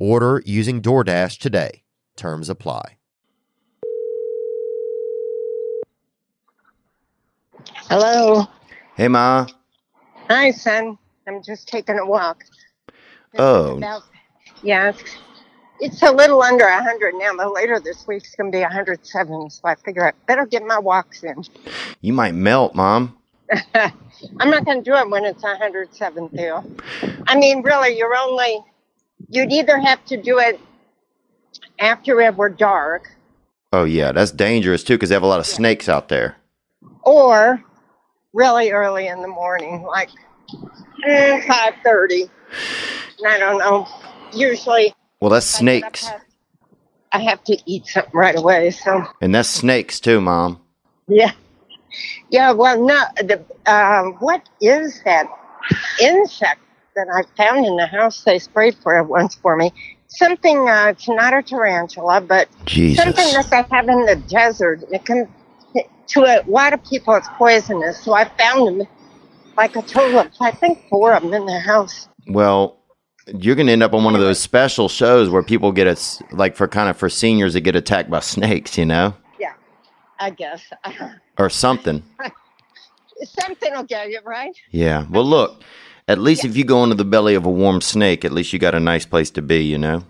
Order using DoorDash today. Terms apply. Hello. Hey, Ma. Hi, son. I'm just taking a walk. It's a little under 100 now, but later this week's going to be 107, so I figure I better get my walks in. You might melt, Mom. I'm not going to do it when it's 107, Theo. I mean, really, you'd either have to do it after it were dark. Oh, yeah, that's dangerous, too, because they have a lot of snakes out there. Or really early in the morning, like 5:30. I don't know. Usually... Well, that's snakes. I have to eat something right away, so. And that's snakes, too, Mom. Yeah. Yeah, well, no. What is that insect that I found in the house? They sprayed for it once for me. Something, it's not a tarantula, but something that they have in the desert. It can, to a lot of people, it's poisonous. So I found them, like a total of, I think, 4 of them in the house. Well... You're going to end up on one of those special shows where people get, for seniors that get attacked by snakes, you know? Yeah, I guess. Or something. Something will get you, right? Yeah. Well, look, at least if you go into the belly of a warm snake, at least you got a nice place to be, you know?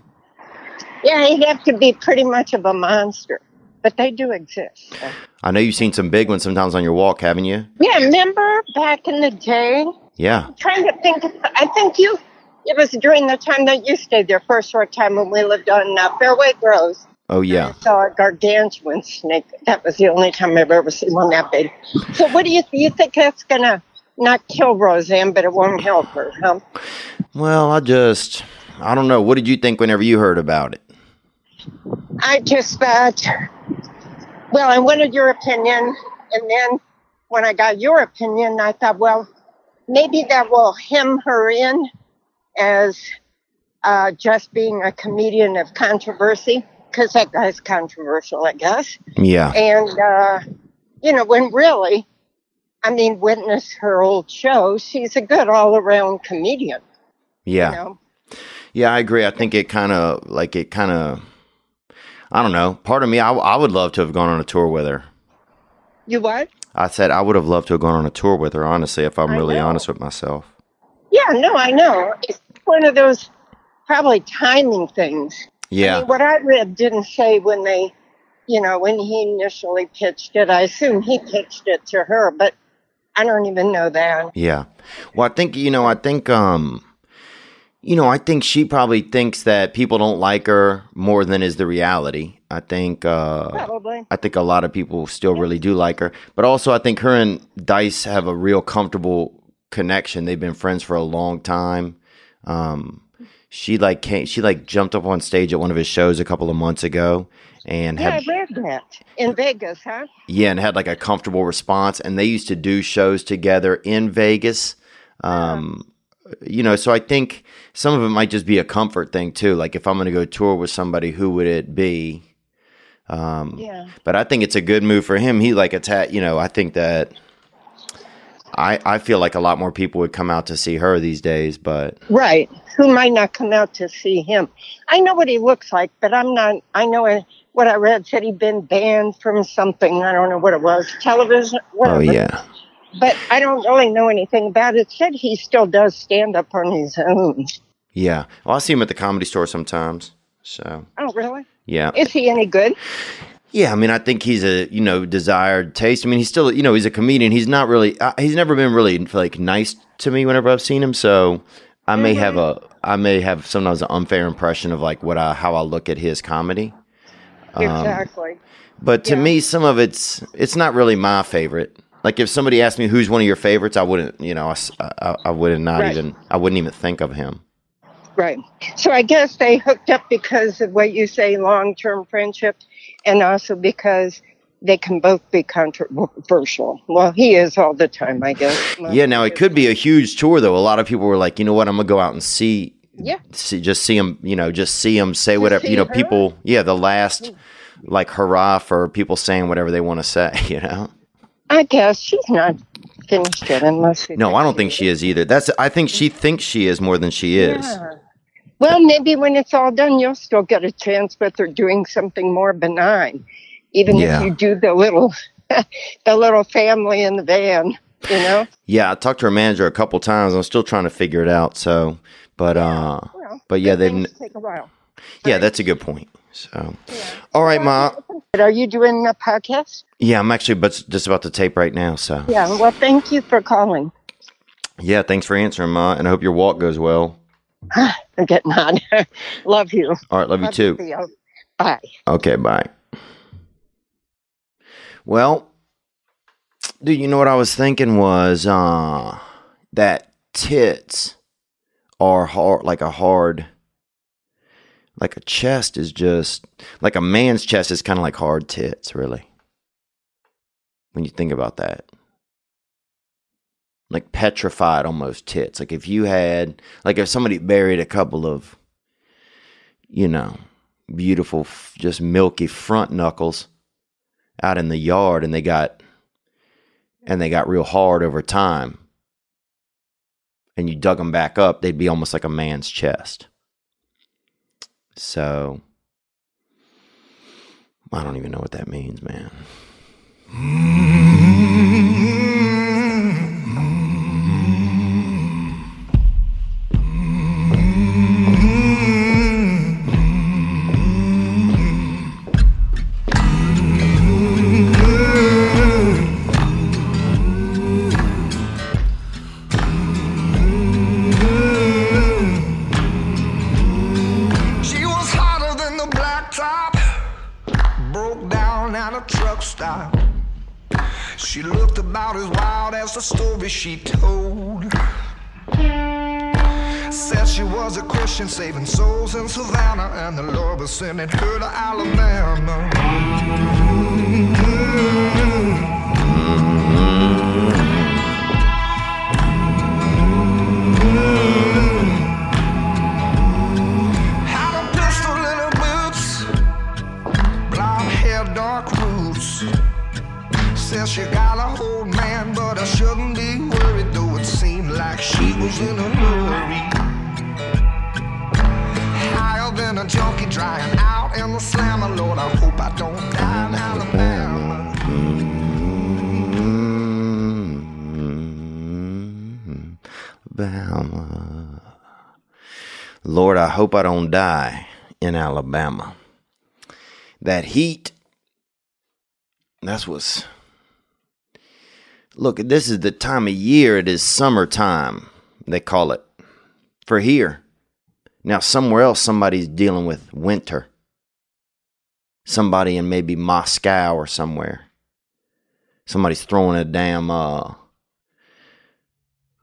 Yeah, you'd have to be pretty much of a monster, but they do exist. So. I know you've seen some big ones sometimes on your walk, haven't you? Yeah, remember back in the day? Yeah. I'm trying to think. I think you... It was during the time that you stayed there for a short time when we lived on Fairway Groves. Oh, yeah. I saw a gargantuan snake. That was the only time I've ever seen one that big. So what do you think that's going to not kill Roseanne, but it won't help her, huh? Well, I don't know. What did you think whenever you heard about it? I just thought, well, I wanted your opinion. And then when I got your opinion, I thought, well, maybe that will hem her in. As just being a comedian of controversy, because that guy's controversial, I guess. Yeah. And, when really, witness her old show, she's a good all-around comedian. Yeah. You know? Yeah, I agree. I think it kind of, I don't know. Part of me, I would love to have gone on a tour with her. You what? I said I would have loved to have gone on a tour with her, honestly, if I'm really honest with myself. Yeah, no, I know. It's one of those probably timing things. Yeah. What I read didn't say when they, when he initially pitched it. I assume he pitched it to her, but I don't even know that. Yeah. Well, I think she probably thinks that people don't like her more than is the reality. I think probably. I think a lot of people still really do like her. But also I think her and Dice have a real comfortable connection. They've been friends for a long time. She jumped up on stage at one of his shows a couple of months ago and I read that in Vegas, huh? Yeah, and had a comfortable response, and they used to do shows together in Vegas. So I think some of it might just be a comfort thing too. Like if I'm going to go tour with somebody, who would it be? But I think it's a good move for him. He I think that I feel like a lot more people would come out to see her these days, but... Right. Who might not come out to see him? I know what he looks like, but I'm not... I know what I read said he'd been banned from something. I don't know what it was. Television? Whatever. Oh, yeah. But I don't really know anything about it. It said he still does stand-up on his own. Yeah. Well, I see him at the Comedy Store sometimes. So. Oh, really? Yeah. Is he any good? Yeah, I mean, I think he's a, you know, desired taste. I mean, he's still, you know, he's a comedian. He's not really, he's never been really, like, nice to me whenever I've seen him. So I may have sometimes an unfair impression of, like, how I look at his comedy. Exactly. But to me, some of it's not really my favorite. Like, if somebody asked me who's one of your favorites, I wouldn't, you know, I wouldn't not right. even, I wouldn't even think of him. Right. So I guess they hooked up because of what you say, long-term friendship, and also because they can both be controversial. Well, he is all the time, I guess. Yeah, now it could be a huge tour, though. A lot of people were like, you know what, I'm going to go out and see him, say whatever, you know, people, yeah, the last, like, hurrah for people saying whatever they want to say, you know? I guess she's not finished yet unless she... No, I don't think she is either. I think she thinks she is more than she is. Yeah. Well, maybe when it's all done, you'll still get a chance, but they're doing something more benign, even if you do the little family in the van, you know? Yeah, I talked to her manager a couple times. I'm still trying to figure it out, so... But they didn't take a while. Yeah, right. That's a good point. So, all right, Ma. Are you doing a podcast? Yeah, I'm actually just about to tape right now. So, yeah. Well, thank you for calling. Yeah, thanks for answering, Ma, and I hope your walk goes well. I'm getting on. Love you. All right, love you too. Theo. Bye. Okay, bye. Well, dude, you know what I was thinking was that tits are hard, like a chest is just like a man's chest is kind of like hard tits, really. When you think about that, like petrified almost tits. Like if somebody buried a couple of, you know, beautiful, just milky front knuckles out in the yard and they got real hard over time. And you dug them back up, they'd be almost like a man's chest. So, I don't even know what that means, man. She looked about as wild as the story she told. Said she was a Christian saving souls in Savannah, and the Lord was sending her to Alabama. Had a pistol in her boots, blonde hair, dark roots. Says she got a old man, but I shouldn't be worried, though it seemed like she was in a hurry. Higher than a junkie drying out in the slammer, Lord, I hope I don't die in Alabama. Alabama. Lord, I hope I don't die in Alabama. That heat, that's what's... Look, this is the time of year. It is summertime, they call it, for here. Now, somewhere else, somebody's dealing with winter. Somebody in maybe Moscow or somewhere. Somebody's throwing a damn, not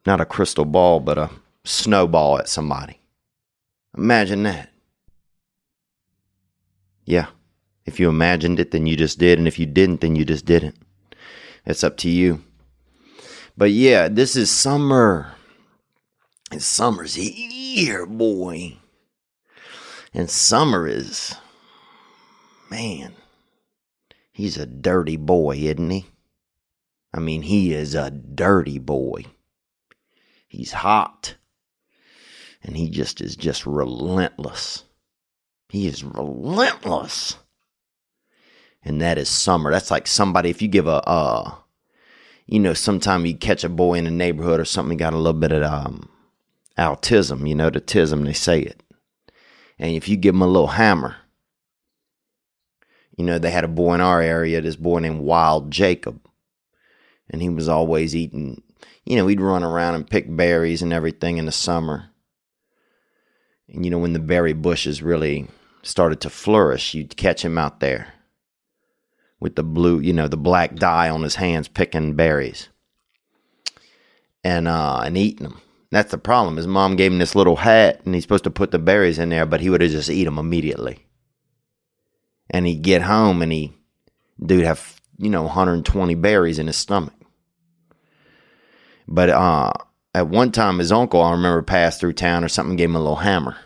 a crystal ball, but a snowball at somebody. Imagine that. Yeah. If you imagined it, then you just did. And if you didn't, then you just didn't. It's up to you. But yeah, this is summer. And summer's here, boy. And summer is, man, he's a dirty boy, isn't he? I mean, he is a dirty boy. He's hot. And he just is just relentless. He is relentless. And that is summer. That's like somebody, if you give a, you know, sometime you catch a boy in the neighborhood or something, got a little bit of autism, you know, the tism, they say it. And if you give them a little hammer, you know, they had a boy in our area, this boy named Wild Jacob. And he was always eating, you know, he'd run around and pick berries and everything in the summer. And, you know, when the berry bushes really started to flourish, you'd catch him out there with the blue, you know, the black dye on his hands picking berries and eating them. That's the problem. His mom gave him this little hat, and he's supposed to put the berries in there, but he would have just eat them immediately. And he'd get home, and dude have, you know, 120 berries in his stomach. But at one time, his uncle, I remember, passed through town or something, gave him a little hammer.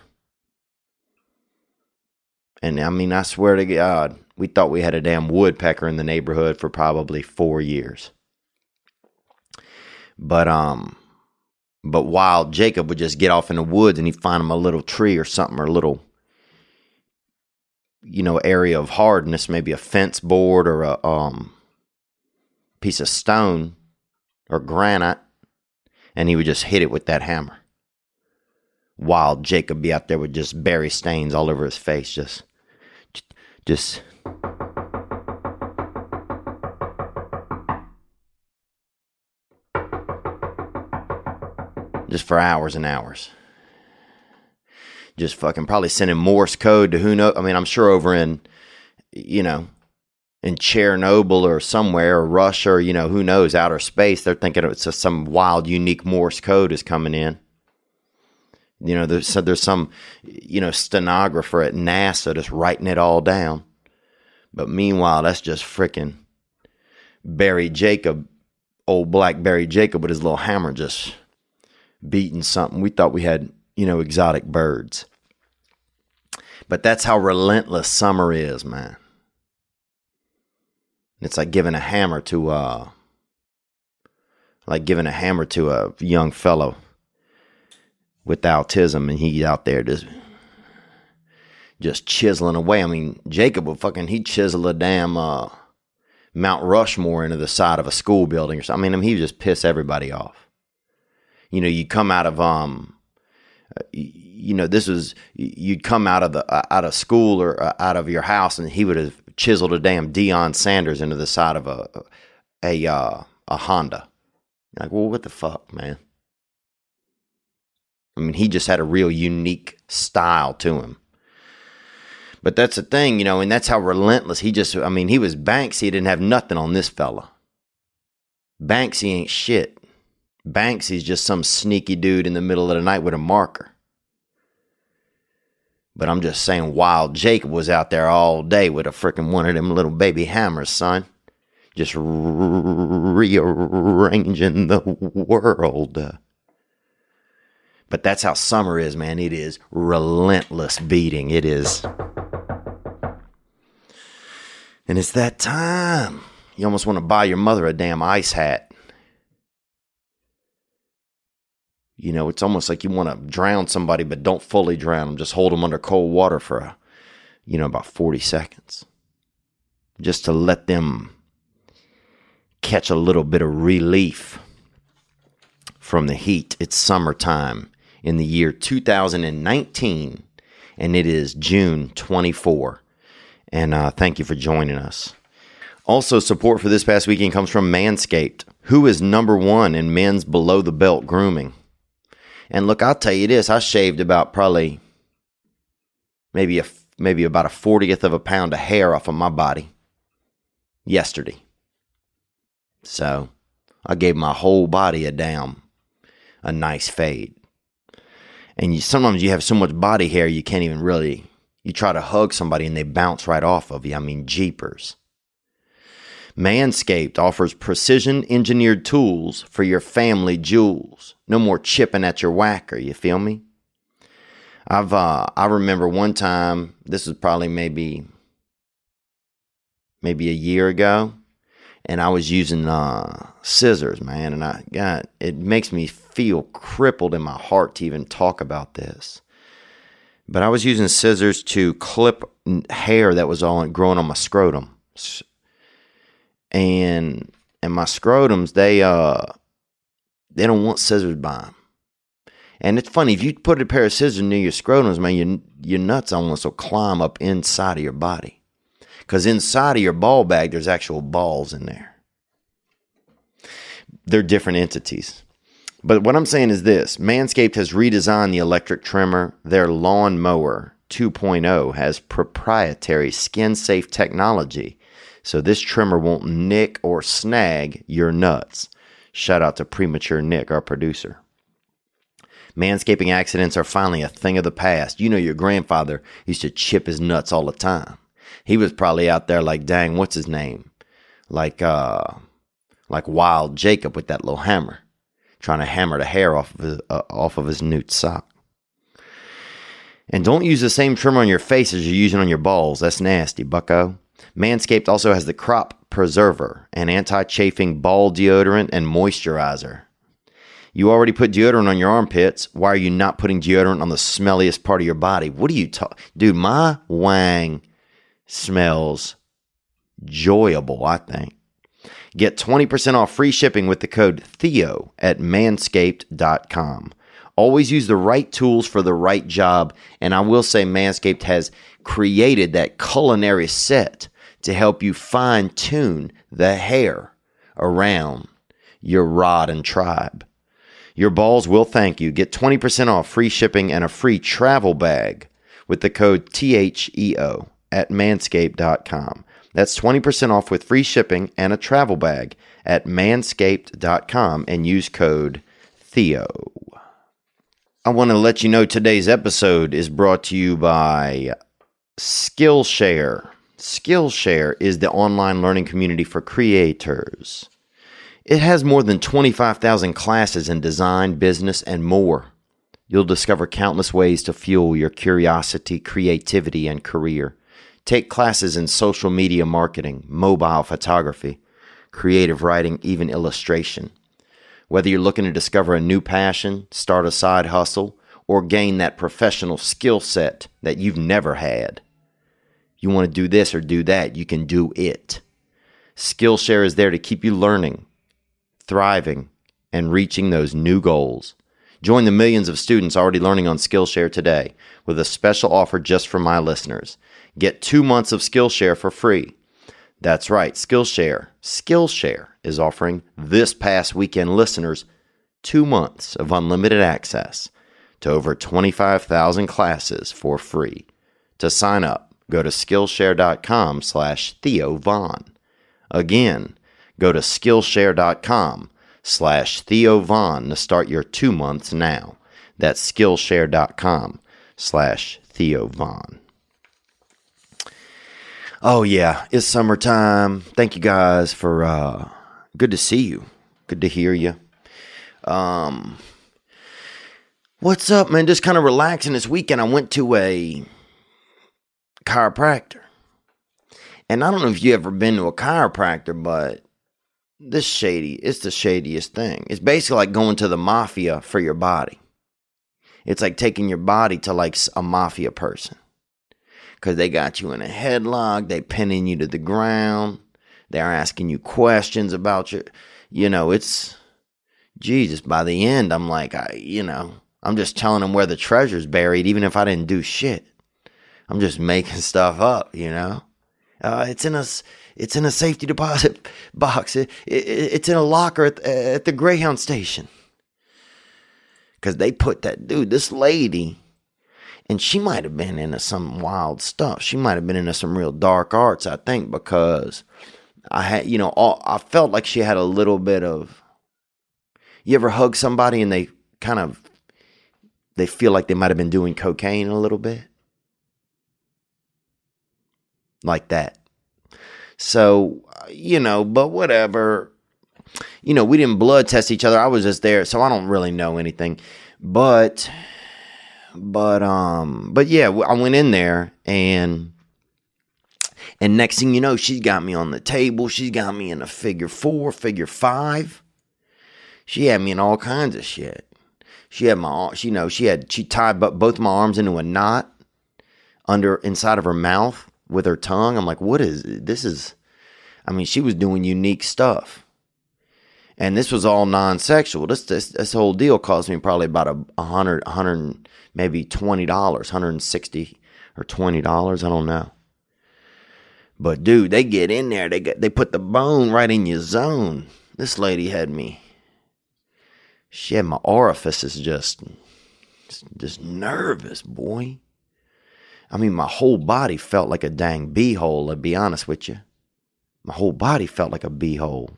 And, I mean, I swear to God, we thought we had a damn woodpecker in the neighborhood for probably 4 years. But Wild Jacob would just get off in the woods, and he'd find him a little tree or something, or a little, you know, area of hardness, maybe a fence board or a piece of stone or granite, and he would just hit it with that hammer. Wild Jacob be out there with just berry stains all over his face, just. Just for hours and hours. Just fucking probably sending Morse code to who knows. I mean, I'm sure over in, you know, in Chernobyl or somewhere, or Russia, or, you know, who knows, outer space. They're thinking it's just some wild, unique Morse code is coming in. You know, there's some, you know, stenographer at NASA that's writing it all down. But meanwhile, that's just freaking Barry Jacob, old Blackberry Jacob with his little hammer just beating something. We thought we had, you know, exotic birds. But that's how relentless summer is, man. It's like giving a hammer to a young fellow with autism, and he's out there just chiseling away. I mean, Jacob would he'd chisel a damn Mount Rushmore into the side of a school building or something. I mean, he would just piss everybody off. You know, you'd come out of school or out of your house, and he would have chiseled a damn Deion Sanders into the side of a Honda. You're like, well, what the fuck, man? I mean, he just had a real unique style to him. But that's the thing, you know, and that's how relentless he was. Banksy didn't have nothing on this fella. Banksy ain't shit. Banksy's just some sneaky dude in the middle of the night with a marker. But I'm just saying, Wild Jacob was out there all day with a freaking one of them little baby hammers, son. Just rearranging the world. But that's how summer is, man. It is relentless beating. It is. And it's that time. You almost want to buy your mother a damn ice hat. You know, it's almost like you want to drown somebody, but don't fully drown them. Just hold them under cold water for, about 40 seconds. Just to let them catch a little bit of relief from the heat. It's summertime in the year 2019, and it is June 24. And thank you for joining us. Also, support for This Past Weekend comes from Manscaped, who is number one in men's below-the-belt grooming. And look, I'll tell you this, I shaved about probably maybe about a 40th of a pound of hair off of my body yesterday. So I gave my whole body a nice fade. And sometimes you have so much body hair, you can't even really, you try to hug somebody and they bounce right off of you. I mean, jeepers. Manscaped offers precision-engineered tools for your family jewels. No more chipping at your whacker, you feel me? I remember one time, this was probably maybe a year ago, and I was using scissors, man, and it makes me feel crippled in my heart to even talk about this. But I was using scissors to clip hair that was growing on my scrotum. And my scrotums, they don't want scissors by them. And it's funny, if you put a pair of scissors near your scrotums, man, your nuts almost will climb up inside of your body. Because inside of your ball bag, there's actual balls in there. They're different entities. But what I'm saying is this. Manscaped has redesigned the electric trimmer. Their lawn mower 2.0 has proprietary skin-safe technology. So this trimmer won't nick or snag your nuts. Shout out to Premature Nick, our producer. Manscaping accidents are finally a thing of the past. You know, your grandfather used to chip his nuts all the time. He was probably out there like, dang, what's his name? Like Wild Jacob with that little hammer, trying to hammer the hair off of his new sock. And don't use the same trimmer on your face as you're using on your balls. That's nasty, bucko. Manscaped also has the Crop Preserver, an anti-chafing ball deodorant and moisturizer. You already put deodorant on your armpits. Why are you not putting deodorant on the smelliest part of your body? What are you talking? Dude, my wang smells joyable, I think. Get 20% off free shipping with the code Theo at manscaped.com. Always use the right tools for the right job. And I will say Manscaped has created that culinary set to help you fine tune the hair around your rod and tribe. Your balls will thank you. Get 20% off free shipping and a free travel bag with the code THEO at manscaped.com. That's 20% off with free shipping and a travel bag at manscaped.com and use code Theo. I want to let you know today's episode is brought to you by Skillshare. Skillshare is the online learning community for creators. It has more than 25,000 classes in design, business, and more. You'll discover countless ways to fuel your curiosity, creativity, and career. Take classes in social media marketing, mobile photography, creative writing, even illustration. Whether you're looking to discover a new passion, start a side hustle, or gain that professional skill set that you've never had. You want to do this or do that, you can do it. Skillshare is there to keep you learning, thriving, and reaching those new goals. Join the millions of students already learning on Skillshare today with a special offer just for my listeners. Get 2 months of Skillshare for free. That's right, Skillshare. Skillshare is offering This Past Weekend listeners 2 months of unlimited access to over 25,000 classes for free. To sign up, go to Skillshare.com/TheoVaughn. Again, go to Skillshare.com/TheoVaughn to start your 2 months now. That's Skillshare.com/TheoVaughn. Oh, yeah, it's summertime. Thank you guys for, good to see you. Good to hear you. What's up, man? Just kind of relaxing this weekend. I went to a chiropractor. And I don't know if you've ever been to a chiropractor, but it's the shadiest thing. It's basically like going to the mafia for your body. It's like taking your body to like a mafia person. Because they got you in a headlock. They pinning you to the ground. They're asking you questions about your, it's, Jesus, by the end, I'm like, I'm just telling them where the treasure's buried, even if I didn't do shit. I'm just making stuff up, It's in a safety deposit box. It's in a locker at the Greyhound station. Because they put that dude, this lady, and she might have been into some wild stuff. She might have been into some real dark arts, I think, because I had, I felt like she had a little bit of. You ever hug somebody and they kind of, they feel like they might have been doing cocaine a little bit? Like that. So, but whatever. We didn't blood test each other. I was just there, so I don't really know anything. But yeah, I went in there and next thing you know, she's got me on the table. She's got me in a figure four, figure five. She had me in all kinds of shit. She had she tied both my arms into a knot inside of her mouth with her tongue. I'm like, what is this? She was doing unique stuff. And this was all non-sexual. This whole deal cost me probably about $100, maybe $20, $160 or $20. I don't know. But, dude, they get in there. They put the bone right in your zone. This lady had me. She had my orifice is just nervous, boy. I mean, my whole body felt like a dang beehole, I'll be honest with you. My whole body felt like a beehole.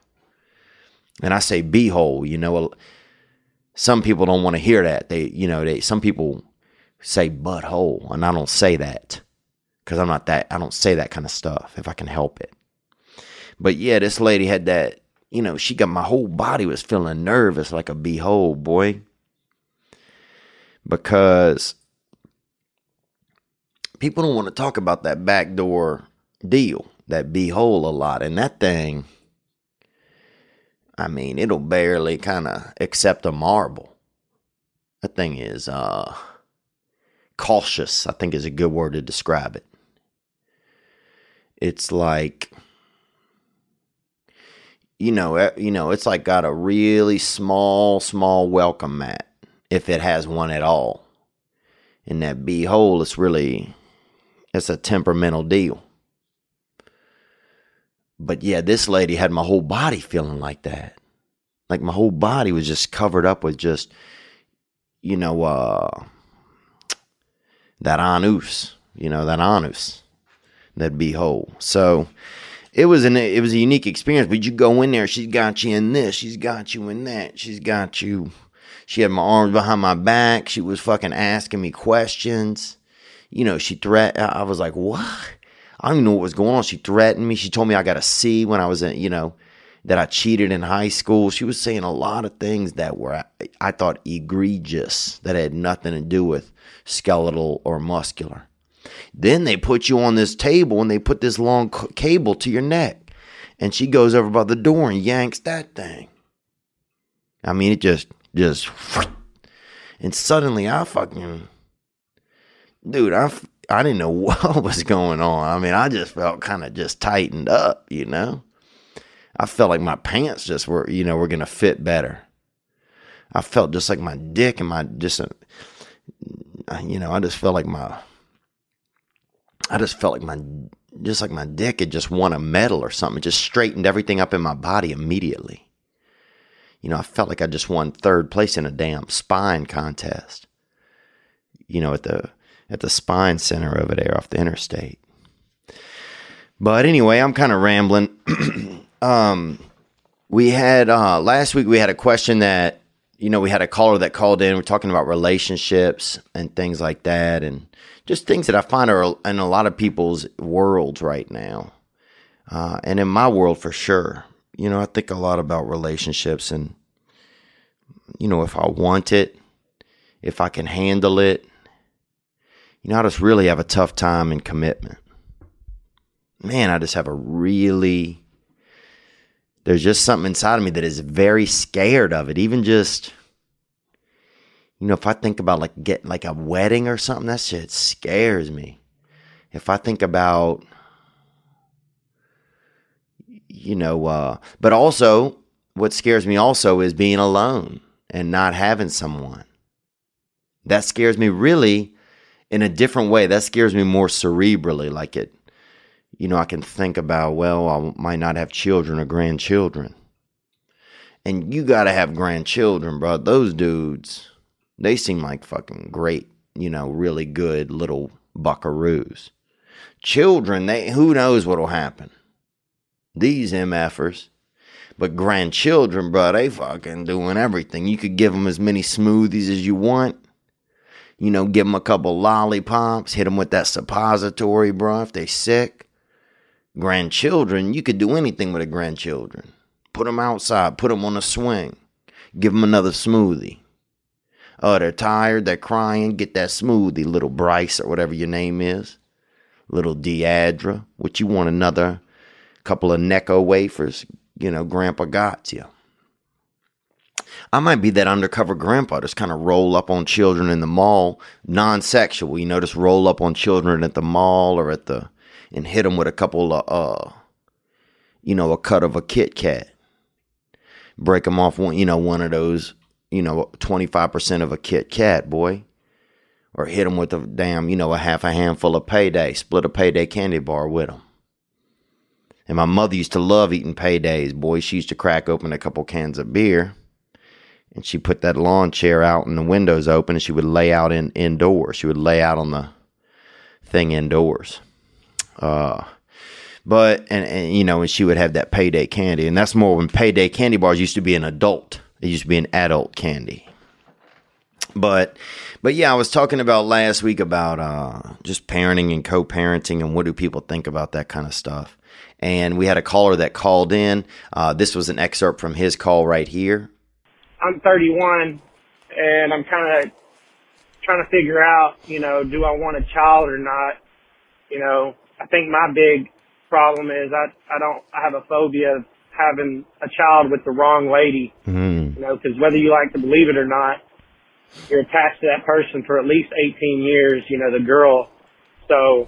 And I say beehole, you know, some people don't want to hear that. Some people say butthole, and I don't say that. Because I'm not that, I don't say that kind of stuff if I can help it. But yeah, this lady had that, you know, she got my whole body was feeling nervous like a beehole, boy. Because people don't want to talk about that backdoor deal, that beehole a lot. And that thing, I mean, it'll barely kind of accept a marble. That thing is cautious, I think is a good word to describe it. It's like, you know, it's like got a really small welcome mat, if it has one at all. And that beehole, it's a temperamental deal. But yeah, this lady had my whole body feeling like that. Like my whole body was just covered up with just, you know, that anus, that beehole. So it was a unique experience. But you go in there, she's got you in this, she's got you in that, she's got you. She had my arms behind my back. She was fucking asking me questions. You know, she threatened. I was like, what? I don't even know what was going on. She threatened me. She told me I got a C when I was in, that I cheated in high school. She was saying a lot of things that were, I thought, egregious, that had nothing to do with skeletal or muscular. Then they put you on this table and they put this long cable to your neck. And she goes over by the door and yanks that thing. I mean, it just, and suddenly I didn't know what was going on. I mean, I just felt kind of just tightened up, I felt like my pants just were, were going to fit better. I felt just like my dick and my, I just felt like my dick had just won a medal or something. It just straightened everything up in my body immediately. I felt like I just won third place in a damn spine contest, at the spine center over there off the interstate. But anyway, I'm kind of rambling. We had, last week we had a question that, we had a caller that called in. We're talking about relationships and things like that, and just things that I find are in a lot of people's worlds right now. And in my world for sure. I think a lot about relationships and, if I want it, if I can handle it, I just really have a tough time in commitment. Man, I just have there's just something inside of me that is very scared of it. Even just, if I think about like getting like a wedding or something, that shit scares me. If I think about, but also what scares me also is being alone and not having someone. That scares me really in a different way. That scares me more cerebrally. Like it, I can think about, well, I might not have children or grandchildren. And you got to have grandchildren, bro. Those dudes, they seem like fucking great, really good little buckaroos. Children, who knows what'll happen. These MFers, but grandchildren, bro, they fucking doing everything. You could give them as many smoothies as you want, give them a couple lollipops, hit them with that suppository, bro, if they sick. Grandchildren, you could do anything with a grandchildren. Put them outside, put them on a swing, give them another smoothie. Oh, they're tired, they're crying, get that smoothie, little Bryce or whatever your name is, little Deadra. What you want, another couple of Necco wafers? Grandpa got you. I might be that undercover grandpa, just kind of roll up on children in the mall, non-sexual, just roll up on children at the mall or and hit them with a couple of, a cut of a Kit Kat, break them off one, one of those, 25% of a Kit Kat, boy, or hit them with a damn, you know, a half a handful of Payday, split a Payday candy bar with them. And my mother used to love eating Paydays, boy. She used to crack open a couple cans of beer, and she put that lawn chair out and the windows open, and she would lay out indoors. She would lay out on the thing indoors. But you know, and she would have that Payday candy, and that's more when Payday candy bars used to be an adult. It used to be an adult candy. But yeah, I was talking about last week about just parenting and co-parenting and what do people think about that kind of stuff. And we had a caller that called in. This was an excerpt from his call right here. I'm 31, and I'm kind of trying to figure out, you know, do I want a child or not? You know, I think my big problem is I have a phobia of having a child with the wrong lady. Mm. You know, because whether you like to believe it or not, you're attached to that person for at least 18 years, you know, the girl. So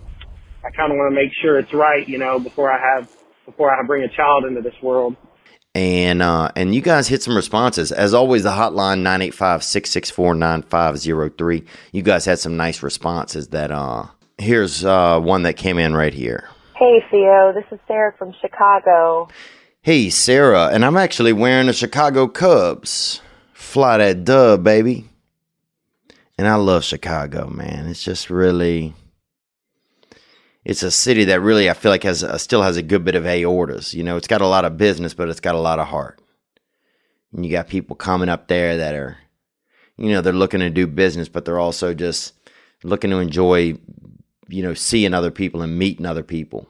I kind of want to make sure it's right, you know, before I bring a child into this world. And you guys hit some responses. As always, the hotline, 985-664-9503. You guys had some nice responses that, here's one that came in right here. Hey, Theo, this is Sarah from Chicago. Hey, Sarah, and I'm actually wearing the Chicago Cubs. Fly that dub, baby. And I love Chicago, man. It's just really... It's a city that really, I feel like, still has a good bit of aortas. You know, it's got a lot of business, but it's got a lot of heart. And you got people coming up there that are, you know, they're looking to do business, but they're also just looking to enjoy, you know, seeing other people and meeting other people.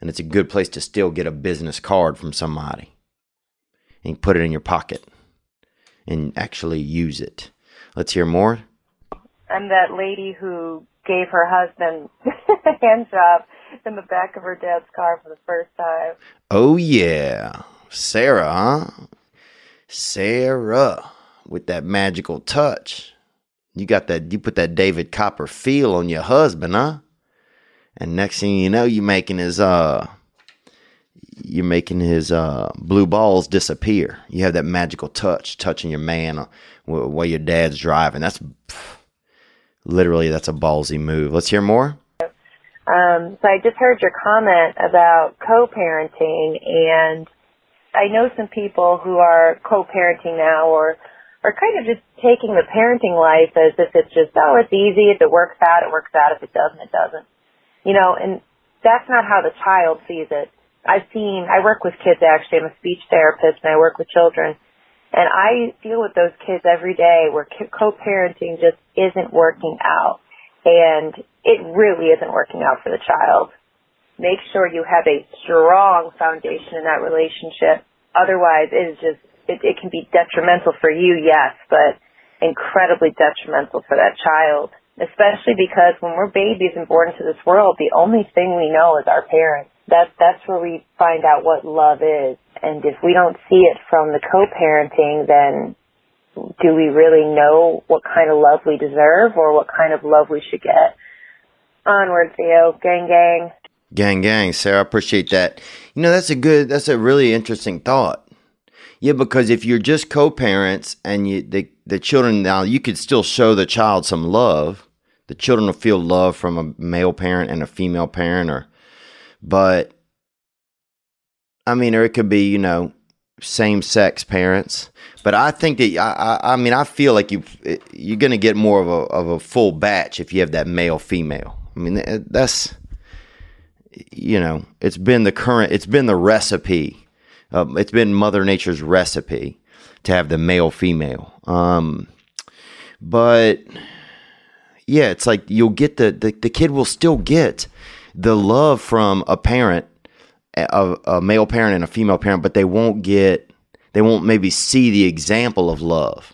And it's a good place to still get a business card from somebody and put it in your pocket and actually use it. Let's hear more. I'm that lady who gave her husband a hand job in the back of her dad's car for the first time. Oh, yeah. Sarah, huh? Sarah, with that magical touch. You got that, you put that David Copper feel on your husband, huh? And next thing you know, you're making his blue balls disappear. You have that magical touch, touching your man while your dad's driving. That's... Literally, that's a ballsy move. Let's hear more. So I just heard your comment about co-parenting, and I know some people who are co-parenting now or are kind of just taking the parenting life as if it's just, oh, it's easy. If it works out, it works out. If it doesn't, it doesn't. You know, and that's not how the child sees it. I work with kids, actually. I'm a speech therapist, and I work with children. And I deal with those kids every day where co-parenting just isn't working out. And it really isn't working out for the child. Make sure you have a strong foundation in that relationship. Otherwise, it can be detrimental for you, yes, but incredibly detrimental for that child. Especially because when we're babies and born into this world, the only thing we know is our parents. That's where we find out what love is. And if we don't see it from the co-parenting, then do we really know what kind of love we deserve or what kind of love we should get? Onward, Theo. Gang, gang. Gang, gang. Sarah, I appreciate that. You know, that's a really interesting thought. Yeah, because if you're just co-parents and the children, now you could still show the child some love. The children will feel love from a male parent and a female parent, but I mean, or it could be, you know, same-sex parents. But I think that I feel like you're going to get more of a full batch if you have that male-female. I mean, that's, you know, it's been the recipe. It's been Mother Nature's recipe to have the male-female. But yeah, it's like you'll get the kid will still get the love from a parent. A male parent and a female parent, but they won't maybe see the example of love.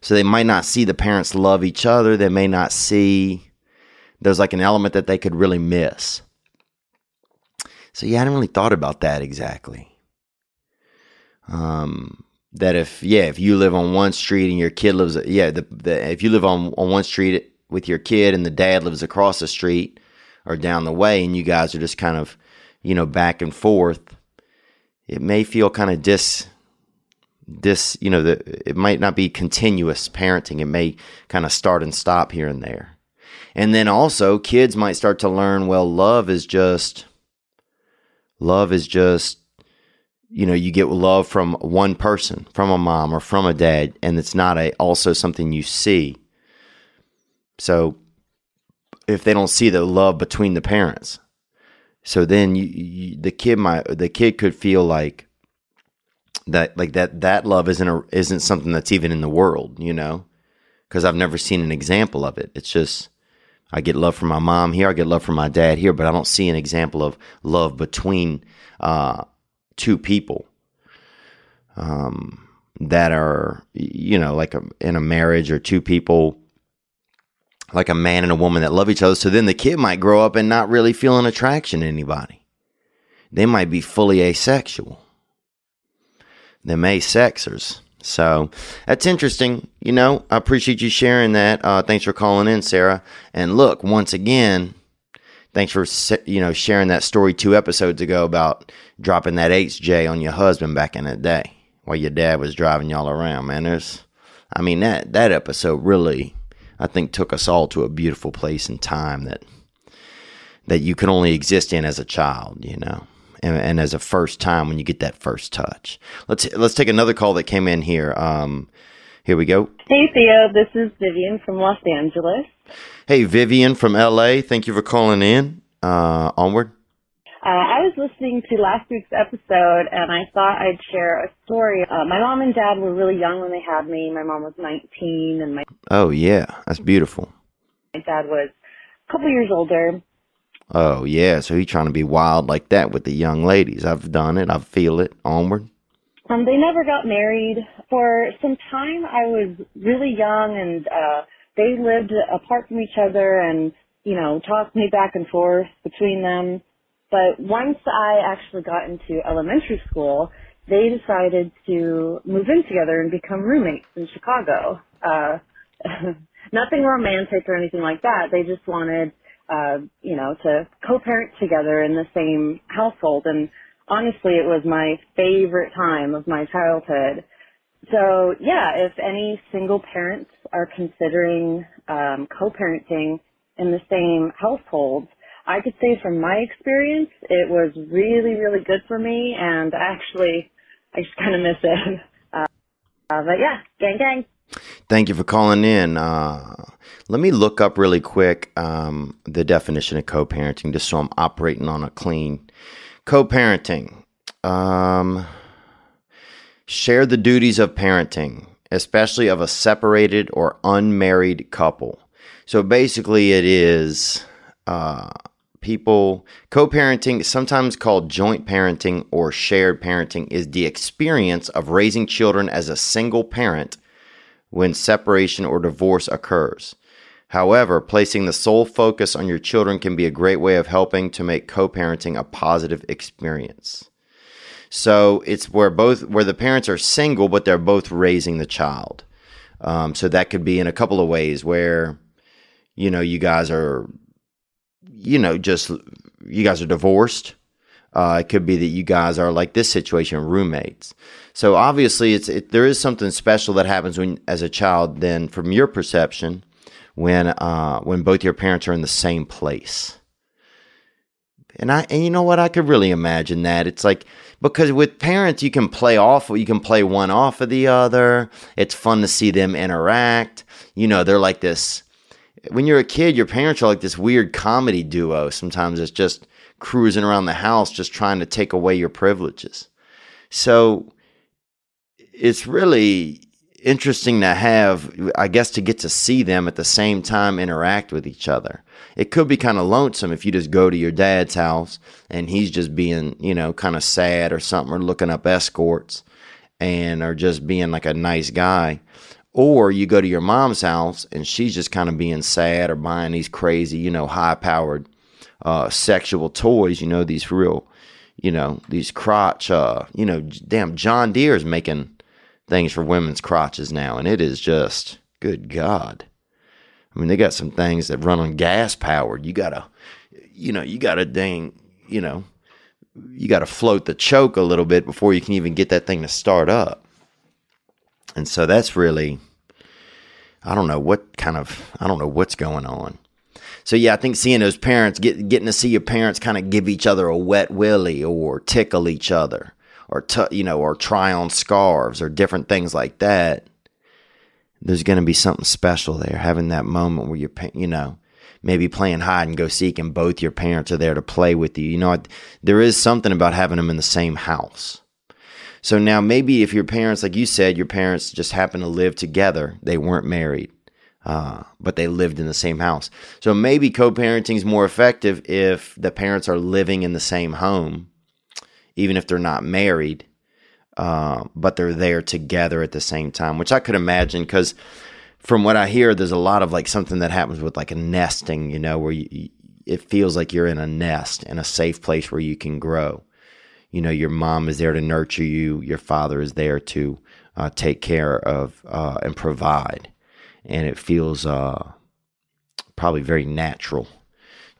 So they might not see the parents love each other. They may not see, there's like an element that they could really miss. So yeah, I hadn't really thought about that exactly. That if you live on one street and your kid lives, if you live on one street with your kid and the dad lives across the street or down the way and you guys are just kind of, you know, back and forth, it may feel kind of this, you know, it might not be continuous parenting. It may kind of start and stop here and there. And then also kids might start to learn, well, love is just, you know, you get love from one person, from a mom or from a dad, and it's not also something you see. So if they don't see the love between the parents, so then the kid could feel like that love isn't something that's even in the world, you know, because I've never seen an example of it. It's just, I get love from my mom here, I get love from my dad here, but I don't see an example of love between two people that are, you know, like in a marriage, or two people, like a man and a woman that love each other. So then the kid might grow up and not really feel an attraction to anybody. They might be fully asexual. Them asexers. So that's interesting. You know, I appreciate you sharing that. Thanks for calling in, Sarah. And look, once again, thanks for, you know, sharing that story 2 episodes ago about dropping that HJ on your husband back in the day while your dad was driving y'all around, man. That episode really, I think, took us all to a beautiful place in time that you can only exist in as a child, you know, and as a first time when you get that first touch. Let's take another call that came in here. Here we go. Hey, Theo. This is Vivian from Los Angeles. Hey, Vivian from LA. Thank you for calling in. Onward. I was listening to last week's episode, and I thought I'd share a story. My mom and dad were really young when they had me. My mom was 19, and oh, yeah. That's beautiful. My dad was a couple years older. Oh, yeah. So he's trying to be wild like that with the young ladies. I've done it. I feel it. Onward. They never got married. For some time, I was really young, and they lived apart from each other and, you know, tossed me back and forth between them. But once I actually got into elementary school, they decided to move in together and become roommates in Chicago. Nothing romantic or anything like that. They just wanted, you know, to co-parent together in the same household. And honestly, it was my favorite time of my childhood. So, yeah, if any single parents are considering co-parenting in the same household, I could say from my experience, it was really, really good for me, and actually, I just kind of miss it. But yeah, gang, gang. Thank you for calling in. Let me look up really quick the definition of co-parenting, just so I'm operating on a clean. Co-parenting. Share the duties of parenting, especially of a separated or unmarried couple. So basically it is people co-parenting, sometimes called joint parenting or shared parenting, is the experience of raising children as a single parent when separation or divorce occurs. However, placing the sole focus on your children can be a great way of helping to make co-parenting a positive experience. So it's where the parents are single, but they're both raising the child. So that could be in a couple of ways where, you know, you guys are, you know, just, you guys are divorced. It could be that you guys are, like this situation, roommates. So obviously there is something special that happens when, as a child, then from your perception, when both your parents are in the same place. And you know what, I could really imagine that. It's like, because with parents, you can play one off of the other. It's fun to see them interact. You know, they're like this. When you're a kid, your parents are like this weird comedy duo. Sometimes it's just cruising around the house, just trying to take away your privileges. So it's really interesting to have, I guess, to get to see them at the same time interact with each other. It could be kind of lonesome if you just go to your dad's house and he's just being, you know, kind of sad or something, or looking up escorts and or just being like a nice guy. Or you go to your mom's house and she's just kind of being sad or buying these crazy, you know, high-powered sexual toys, you know, these real, you know, these crotch, you know, damn, John Deere's making things for women's crotches now, and it is just, good God. I mean, they got some things that run on gas powered. You gotta float the choke a little bit before you can even get that thing to start up. And so that's really, I don't know what's going on. So yeah, I think seeing those parents, getting to see your parents kind of give each other a wet willy or tickle each other or, or try on scarves or different things like that. There's going to be something special there, having that moment where you're, maybe playing hide and go seek and both your parents are there to play with you. You know, there is something about having them in the same house. So now maybe if your parents, like you said, your parents just happen to live together, they weren't married, but they lived in the same house. So maybe co-parenting is more effective if the parents are living in the same home, even if they're not married, but they're there together at the same time, which I could imagine because from what I hear, there's a lot of like something that happens with like a nesting, where it feels like you're in a nest and a safe place where you can grow. Your mom is there to nurture you. Your father is there to take care of and provide. And it feels probably very natural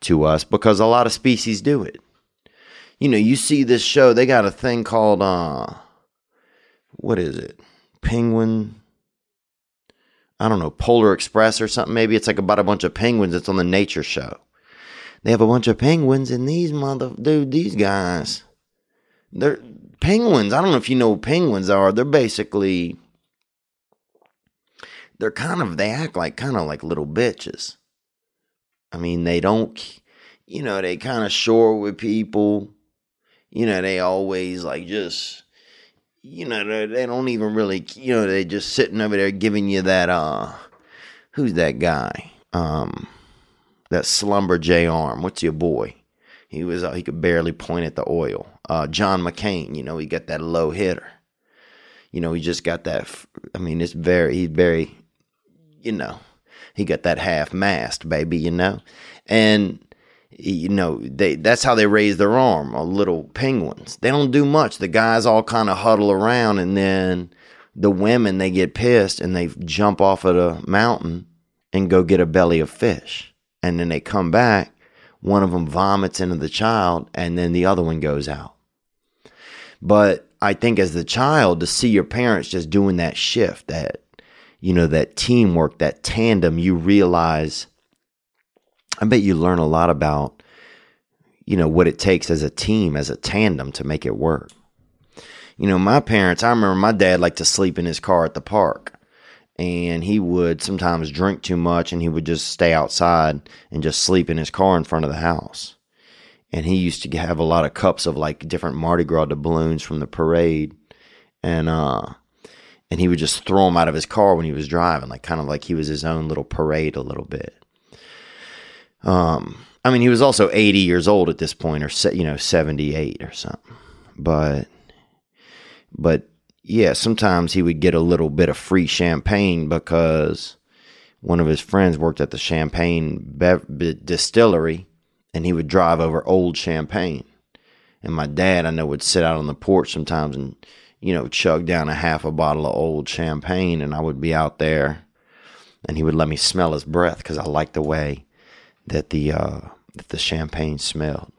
to us because a lot of species do it. You see this show. They got a thing called, what is it? Penguin. I don't know, Polar Express or something. Maybe it's like about a bunch of penguins. It's on the nature show. They have a bunch of penguins and these guys. They're penguins. I don't know if you know what penguins are. They're basically, they act like little bitches. I mean, they don't, they kind of short with people. They always like just, they don't even really, they just sitting over there giving you that, who's that guy? That Slumberjay arm. What's your boy? He could barely point at the oil. John McCain, he got that low hitter. He just got that. He got that half mast, baby. And that's how they raise their arm. Little penguins. They don't do much. The guys all kind of huddle around, and then the women, they get pissed and they jump off of the mountain and go get a belly of fish, and then they come back. One of them vomits into the child, and then the other one goes out. But I think as the child, to see your parents just doing that shift, that, that teamwork, that tandem, you realize, I bet you learn a lot about, what it takes as a team, as a tandem to make it work. My parents, I remember my dad liked to sleep in his car at the park. And he would sometimes drink too much and he would just stay outside and just sleep in his car in front of the house. And he used to have a lot of cups of like different Mardi Gras doubloons from the parade. And he would just throw them out of his car when he was driving, like kind of like he was his own little parade a little bit. He was also 80 years old at this point, or, 78 or something. But yeah, sometimes he would get a little bit of free champagne because one of his friends worked at the champagne distillery, and he would drive over old champagne. And my dad, I know, would sit out on the porch sometimes and, chug down a half a bottle of old champagne, and I would be out there, and he would let me smell his breath because I liked the way that the champagne smelled.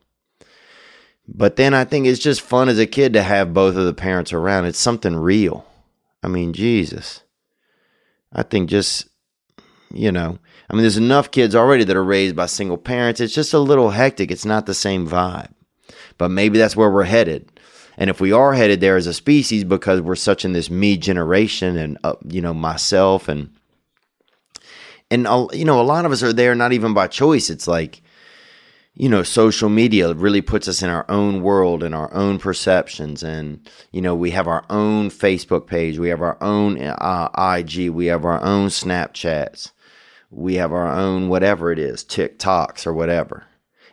But then I think it's just fun as a kid to have both of the parents around. It's something real. Jesus. I think just, there's enough kids already that are raised by single parents. It's just a little hectic. It's not the same vibe. But maybe that's where we're headed. And if we are headed there as a species, because we're such in this me generation and, myself and, a lot of us are there not even by choice. It's like, social media really puts us in our own world and our own perceptions. And, we have our own Facebook page. We have our own IG. We have our own Snapchats. We have our own whatever it is, TikToks or whatever.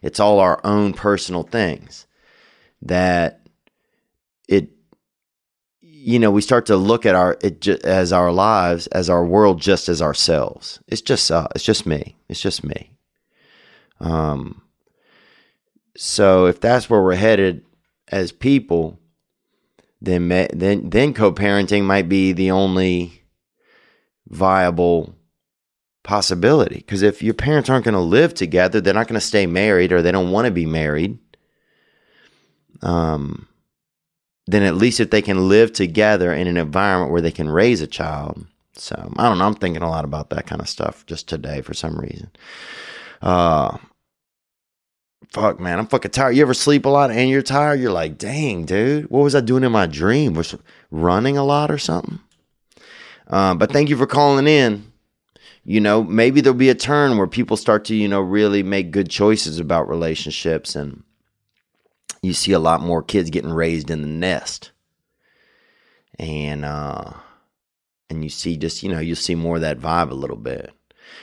It's all our own personal things that we start to look at as our lives, as our world, just as ourselves. It's just me. It's just me. So if that's where we're headed as people, then co-parenting might be the only viable possibility. Because if your parents aren't going to live together, they're not going to stay married, or they don't want to be married. then at least if they can live together in an environment where they can raise a child. So I don't know. I'm thinking a lot about that kind of stuff just today for some reason. Fuck, man, I'm fucking tired. You ever sleep a lot and you're tired? You're like, dang, dude, what was I doing in my dream? Was running a lot or something? But thank you for calling in. You know, maybe there'll be a turn where people start to, you know, really make good choices about relationships, and you see a lot more kids getting raised in the nest. And you see just, you know, you'll see more of that vibe a little bit.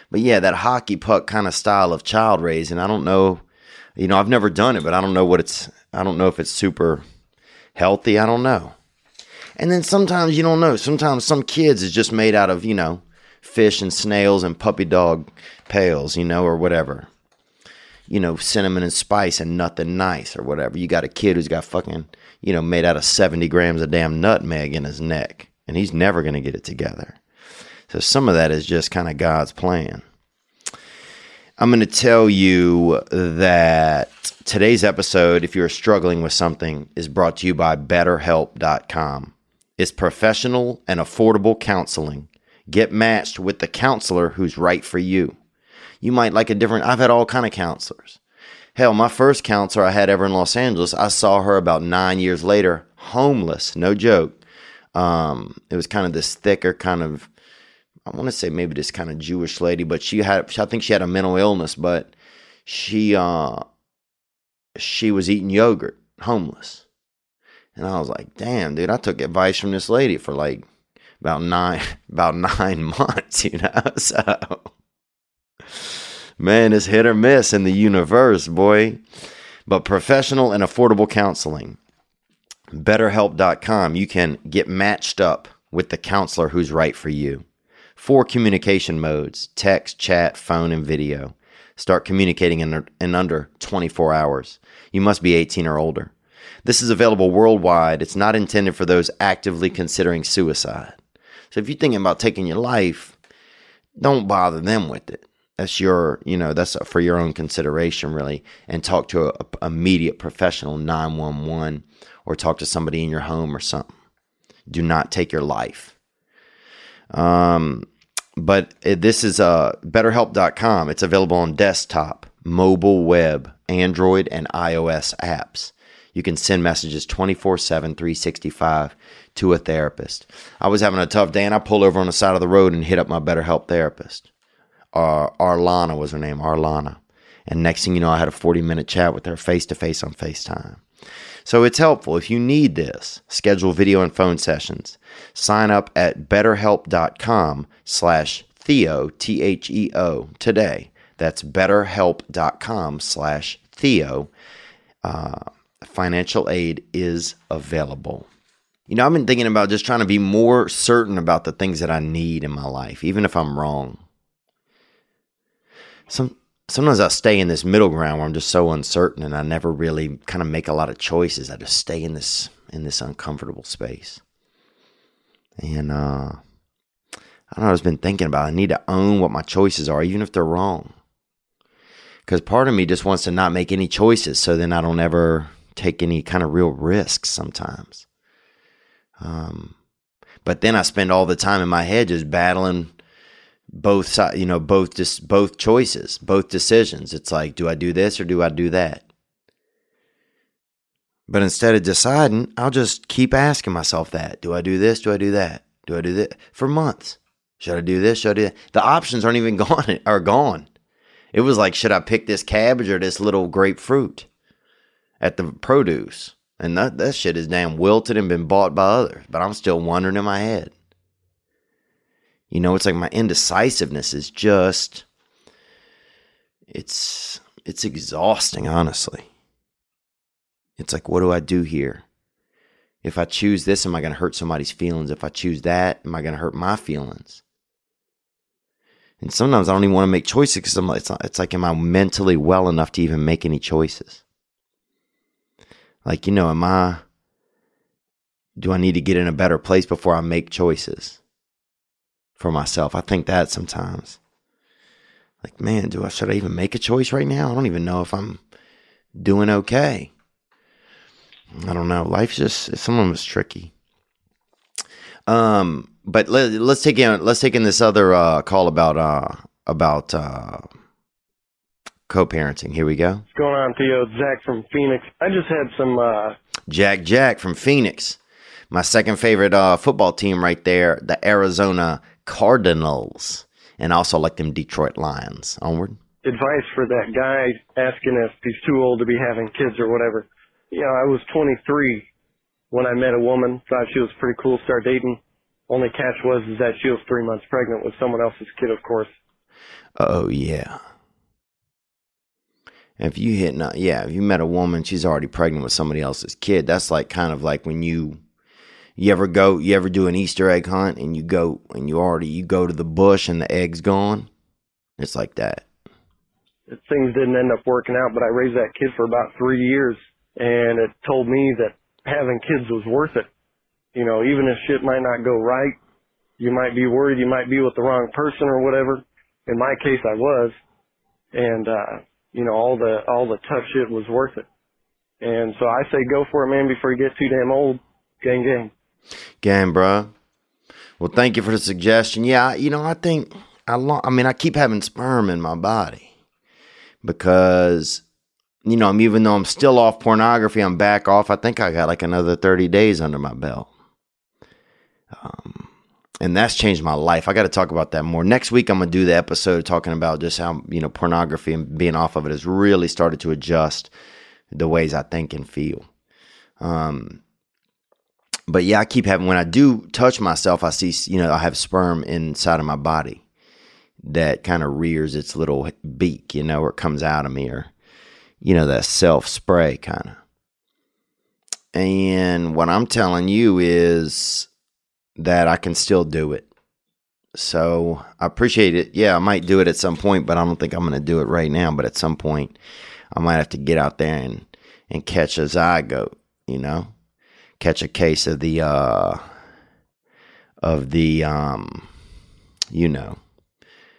But yeah, that hockey puck kind of style of child raising, I don't know. You know, I've never done it, but I don't know what it's, I don't know if it's super healthy. I don't know. And then sometimes you don't know. Sometimes some kids is just made out of, you know, fish and snails and puppy dog pails, you know, or whatever. You know, cinnamon and spice and nothing nice or whatever. You got a kid who's got fucking, you know, made out of 70 grams of damn nutmeg in his neck. And he's never going to get it together. So some of that is just kind of God's plan. I'm going to tell you that today's episode, if you're struggling with something, is brought to you by Betterhelp.com. It's professional and affordable counseling. Get matched with the counselor who's right for you. You might like a different, I've had all kind of counselors. Hell, my first counselor I had ever in Los Angeles, I saw her about 9 years later, homeless, no joke. It was kind of this thicker kind of, I want to say maybe this kind of Jewish lady, but she had, I think she had a mental illness, but she was eating yogurt, homeless. And I was like, damn, dude, I took advice from this lady for like about nine months, you know? So, man, it's hit or miss in the universe, boy. But professional and affordable counseling. BetterHelp.com. You can get matched up with the counselor who's right for you. 4 communication modes: text, chat, phone, and video. Start communicating in under 24 hours. You must be 18 or older. This is available worldwide. It's not intended for those actively considering suicide. So if you're thinking about taking your life, don't bother them with it. That's your, you know, that's for your own consideration, really. And talk to a immediate professional, 911, or talk to somebody in your home or something. Do not take your life. But this is BetterHelp.com. It's available on desktop, mobile web, Android, and iOS apps. You can send messages 24/7, 365 to a therapist. I was having a tough day, and I pulled over on the side of the road and hit up my BetterHelp therapist. Arlana was her name, Arlana. And next thing you know, I had a 40-minute chat with her face-to-face on FaceTime. So it's helpful. If you need this, schedule video and phone sessions. Sign up at BetterHelp.com/Theo, T-H-E-O, today. That's BetterHelp.com/Theo. Financial aid is available. You know, I've been thinking about just trying to be more certain about the things that I need in my life, even if I'm wrong. Sometimes I stay in this middle ground where I'm just so uncertain and I never really kind of make a lot of choices. I just stay in this uncomfortable space. And I don't know, I've just been thinking about it. I need to own what my choices are, even if they're wrong. Because part of me just wants to not make any choices, so then I don't ever take any kind of real risks sometimes. But then I spend all the time in my head just battling both sides, you know, both choices, both decisions. It's like, do I do this or do I do that? But instead of deciding, I'll just keep asking myself that. Do I do this? Do I do that? Do I do that? For months. Should I do this? Should I do that? The options aren't even gone, are gone. It was like, should I pick this cabbage or this little grapefruit at the produce? And that shit is damn wilted and been bought by others, but I'm still wondering in my head. You know, it's like my indecisiveness is just, it's exhausting, honestly. It's like, what do I do here? If I choose this, am I going to hurt somebody's feelings? If I choose that, am I going to hurt my feelings? And sometimes I don't even want to make choices because I'm like, it's like, am I mentally well enough to even make any choices? Like, you know, do I need to get in a better place before I make choices? For myself, I think that sometimes, like, man, should I even make a choice right now? I don't even know if I'm doing okay. I don't know. Life's just, some of them is tricky. But let's take in this other call about co-parenting. Here we go. What's going on, Theo? Jack from Phoenix. I just had some Jack from Phoenix. My second favorite football team right there, the Arizona Cardinals, and also like them Detroit Lions. Onward. Advice for that guy asking if he's too old to be having kids or whatever. You know, I was 23 when I met a woman, thought she was pretty cool, started dating. Only catch was is that she was 3 months pregnant with someone else's kid, of course. Oh, yeah. If you met a woman, she's already pregnant with somebody else's kid. That's like kind of like when you ever do an Easter egg hunt and you go to the bush and the egg's gone. It's like that. Things didn't end up working out, but I raised that kid for about 3 years, and it told me that having kids was worth it. You know, even if shit might not go right, you might be worried, you might be with the wrong person or whatever. In my case, I was, and you know, all the tough shit was worth it. And so I say, go for it, man, before you get too damn old. Gang, gang, gang, bro. Well, thank you for the suggestion. Yeah, you know, I think I keep having sperm in my body because, you know, even though I'm still off pornography, I'm back off. I think I got like another 30 days under my belt. And that's changed my life. I got to talk about that more. Next week, I'm going to do the episode talking about just how, you know, pornography and being off of it has really started to adjust the ways I think and feel. But yeah, I keep having, when I do touch myself, I see, you know, I have sperm inside of my body that kind of rears its little beak, you know, or it comes out of me, or, you know, that self-spray kind of. And what I'm telling you is that I can still do it. So I appreciate it. Yeah, I might do it at some point, but I don't think I'm going to do it right now. But at some point, I might have to get out there and catch a zygote, you know, catch a case of the you know,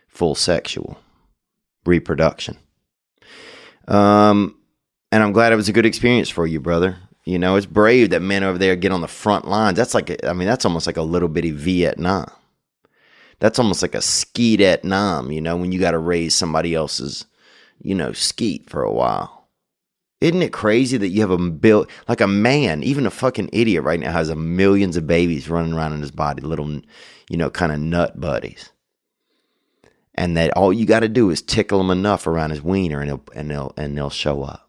full sexual reproduction. And I'm glad it was a good experience for you, brother. You know, it's brave that men over there get on the front lines. That's like, that's almost like a little bitty Vietnam. That's almost like a ski-Vietnam, you know, when you got to raise somebody else's, you know, skeet for a while. Isn't it crazy that you have like a man, even a fucking idiot right now has millions of babies running around in his body, little, you know, kind of nut buddies. And that all you got to do is tickle them enough around his wiener, and they'll show up.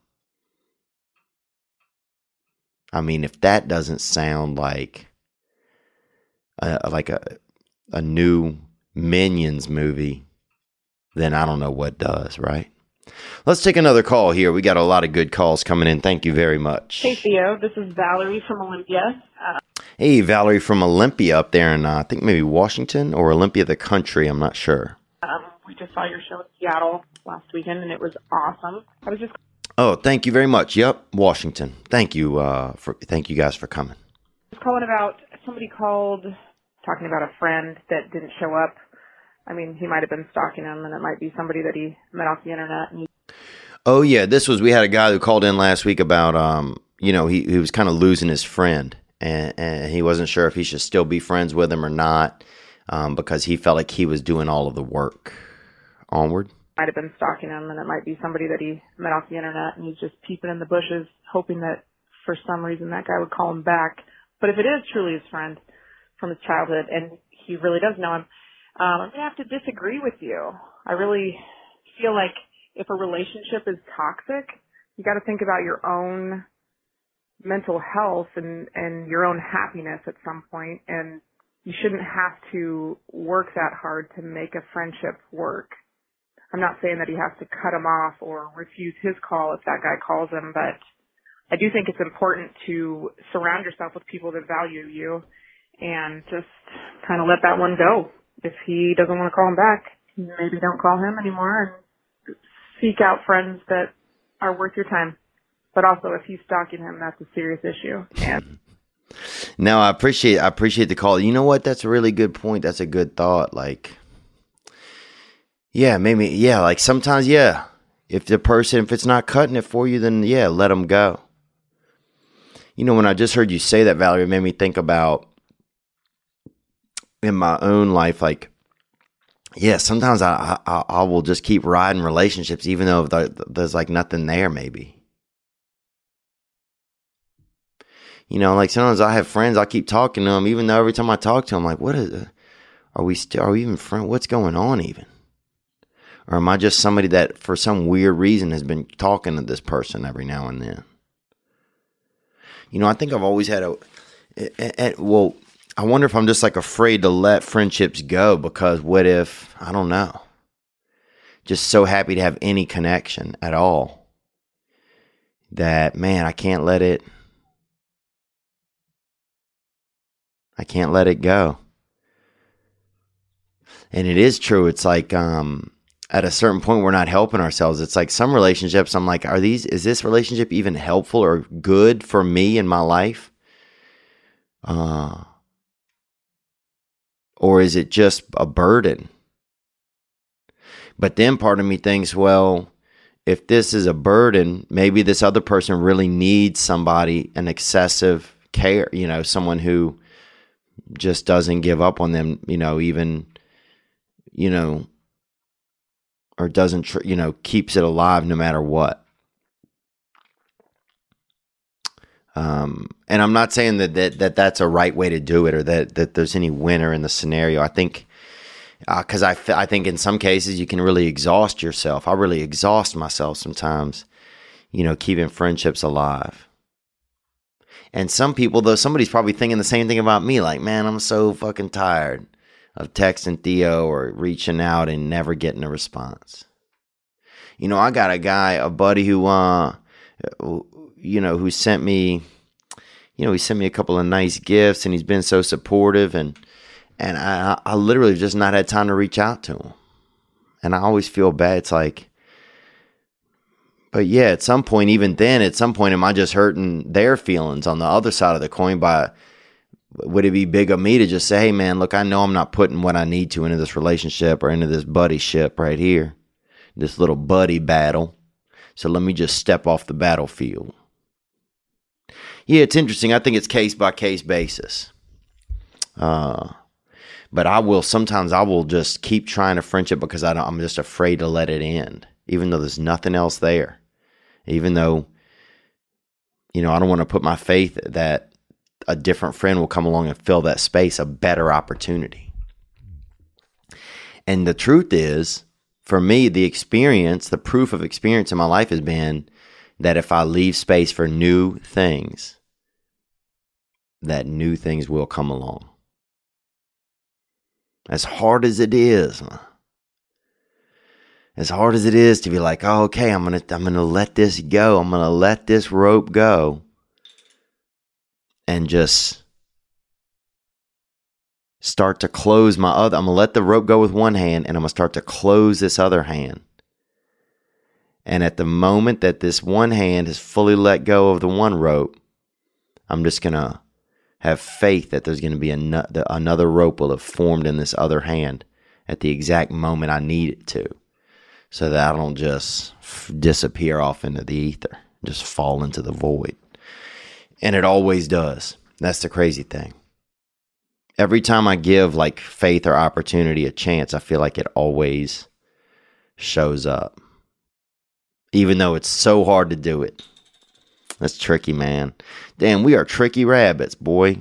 I mean, if that doesn't sound like a new Minions movie, then I don't know what does, right? Let's take another call here. We got a lot of good calls coming in. Thank you very much. Hey, Theo. This is Valerie from Olympia. Hey, Valerie from Olympia up there in, I think, maybe Washington or Olympia, the country. I'm not sure. We just saw your show in Seattle last weekend, and it was awesome. I was just... Oh, thank you very much. Yep, Washington. Thank you thank you guys for coming. I was calling about, somebody called talking about a friend that didn't show up. I mean, he might have been stalking him, and it might be somebody that he met off the internet. Oh, yeah. We had a guy who called in last week about, you know, he was kind of losing his friend, and he wasn't sure if he should still be friends with him or not, because he felt like he was doing all of the work. Onward. Might have been stalking him, and it might be somebody that he met off the internet, and he's just peeping in the bushes, hoping that for some reason that guy would call him back. But if it is truly his friend from his childhood, and he really does know him, I'm going to have to disagree with you. I really feel like if a relationship is toxic, you got to think about your own mental health and your own happiness at some point, and you shouldn't have to work that hard to make a friendship work. I'm not saying that he has to cut him off or refuse his call if that guy calls him, but I do think it's important to surround yourself with people that value you and just kind of let that one go. If he doesn't want to call him back, maybe don't call him anymore and seek out friends that are worth your time. But also, if he's stalking him, that's a serious issue. And no, I appreciate the call. You know what? That's a really good point. That's a good thought. Like, yeah, maybe, yeah, like sometimes, yeah, if it's not cutting it for you, then yeah, let them go. you know, when I just heard you say that, Valerie, it made me think about in my own life, like, yeah, sometimes I will just keep riding relationships, even though there's like nothing there, maybe. You know, like sometimes I have friends, I keep talking to them, even though every time I talk to them, like, what is, are we even friends? What's going on even? Or am I just somebody that for some weird reason has been talking to this person every now and then? You know, I think I've always had well, I wonder if I'm just like afraid to let friendships go because what if, I don't know, just so happy to have any connection at all that, man, I can't let it go. And it is true. It's like at a certain point, we're not helping ourselves. It's like some relationships, I'm like, is this relationship even helpful or good for me in my life? Or is it just a burden? But then part of me thinks, well, if this is a burden, maybe this other person really needs somebody, an excessive care, you know, someone who just doesn't give up on them, you know, even, you know, or doesn't, you know, keeps it alive no matter what. And I'm not saying that that's a right way to do it or that there's any winner in the scenario. I think, because I think in some cases you can really exhaust yourself. I really exhaust myself sometimes, you know, keeping friendships alive. And some people, though, somebody's probably thinking the same thing about me. Like, man, I'm so fucking tired of texting Theo or reaching out and never getting a response. You know, I got a buddy who, you know, who sent me, you know, he sent me a couple of nice gifts and he's been so supportive. And I literally just not had time to reach out to him. And I always feel bad. It's like, but yeah, at some point, even then, at some point, am I just hurting their feelings on the other side of the coin by, would it be big of me to just say, hey man, look, I know I'm not putting what I need to into this relationship or into this buddyship right here, this little buddy battle. So let me just step off the battlefield. Yeah, it's interesting. I think it's case by case basis. But sometimes I will just keep trying a friendship because I'm just afraid to let it end, even though there's nothing else there. Even though, you know, I don't want to put my faith that a different friend will come along and fill that space, a better opportunity. And the truth is, for me, the proof of experience in my life has been that if I leave space for new things, that new things will come along. As hard as it is, to be like, oh, okay, I'm gonna let this go. I'm gonna let this rope go. And just start to close my other. I'm going to let the rope go with one hand and I'm going to start to close this other hand. And at the moment that this one hand has fully let go of the one rope, I'm just going to have faith that there's going to be another rope will have formed in this other hand at the exact moment I need it to, so that I don't just disappear off into the ether, just fall into the void. And it always does. That's the crazy thing. Every time I give like faith or opportunity a chance, I feel like it always shows up. Even though it's so hard to do it. That's tricky, man. Damn, we are tricky rabbits, boy.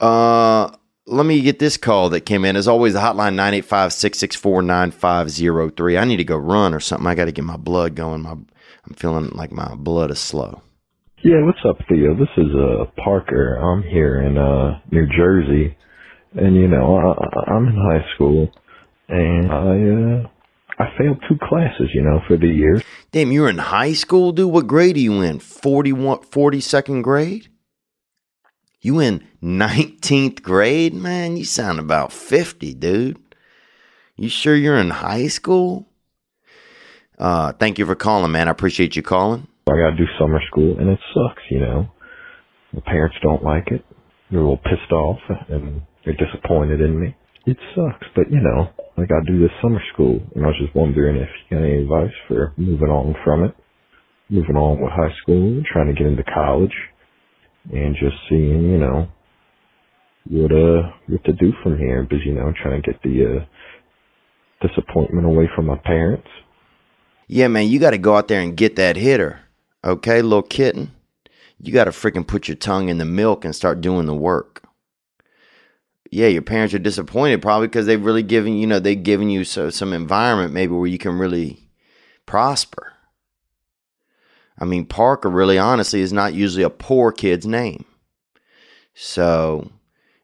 Let me get this call that came in. As always, the hotline 985-664-9503. I need to go run or something. I got to get my blood going. I'm feeling like my blood is slow. Yeah, what's up, Theo? This is Parker. I'm here in New Jersey, and you know I'm in high school, and I failed 2 classes, you know, for the year. Damn, you're in high school, dude. What grade are you in? 42nd grade? You in 19th grade, man? You sound about 50, dude. You sure you're in high school? Thank you for calling, man. I appreciate you calling. I got to do summer school, and it sucks, you know. The parents don't like it. They're a little pissed off, and they're disappointed in me. It sucks, but, you know, like I do this summer school, and I was just wondering if you got any advice for moving on from it. moving on with high school, trying to get into college, and just seeing, you know, what to do from here. Because, you know, trying to get the disappointment away from my parents. Yeah, man, you got to go out there and get that hitter, okay, little kitten? You got to freaking put your tongue in the milk and start doing the work. Yeah, your parents are disappointed probably because they've really given, you know, they've given you some environment maybe where you can really prosper. I mean, Parker really honestly is not usually a poor kid's name. So,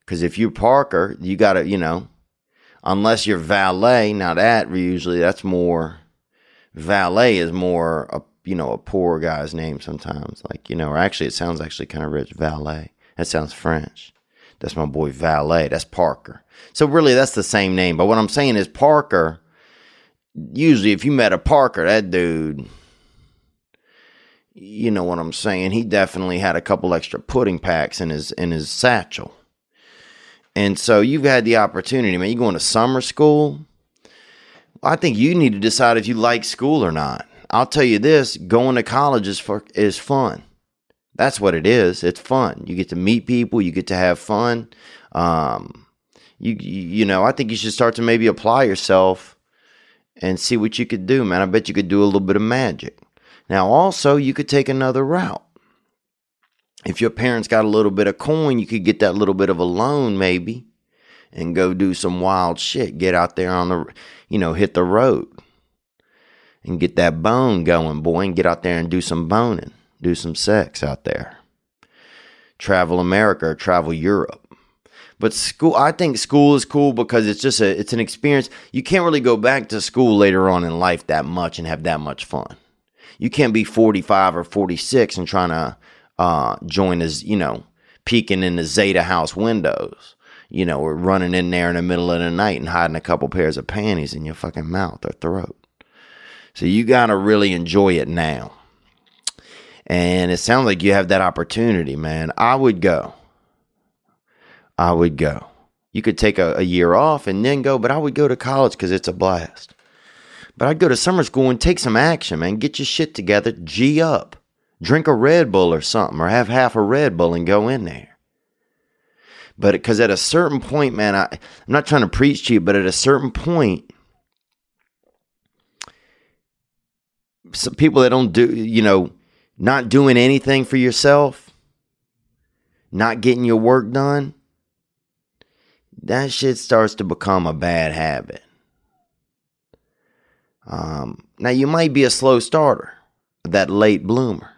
because if you're Parker, you got to, you know, unless you're Valet, now that usually that's more, Valet is more, you know, a poor guy's name sometimes. Like, you know, or actually it sounds actually kind of rich, Valet. That sounds French. That's my boy Valet. That's Parker. So really, that's the same name. But what I'm saying is Parker, usually if you met a Parker, that dude, you know what I'm saying? He definitely had a couple extra pudding packs in his satchel. And so you've had the opportunity, man. You're going to summer school. I think you need to decide if you like school or not. I'll tell you this, going to college is fun. That's what it is. It's fun. You get to meet people. You get to have fun. You know, I think you should start to maybe apply yourself and see what you could do, man. I bet you could do a little bit of magic. Now, also, you could take another route. If your parents got a little bit of coin, you could get that little bit of a loan maybe and go do some wild shit. Get out there on the, you know, hit the road and get that bone going, boy, and get out there and do some boning. Do some sex out there. Travel America or travel Europe. But school, I think school is cool because it's just it's an experience. You can't really go back to school later on in life that much and have that much fun. You can't be 45 or 46 and trying to join as, you know, peeking in the Zeta House windows, you know, or running in there in the middle of the night and hiding a couple pairs of panties in your fucking mouth or throat. So you got to really enjoy it now. And it sounds like you have that opportunity, man. I would go. You could take a year off and then go, but I would go to college because it's a blast. But I'd go to summer school and take some action, man. Get your shit together. G up. Drink a Red Bull or something, or have half a Red Bull and go in there. But because at a certain point, man, I'm not trying to preach to you, but at a certain point, some people that don't do, you know, not doing anything for yourself, not getting your work done, that shit starts to become a bad habit. Now, you might be a slow starter, that late bloomer.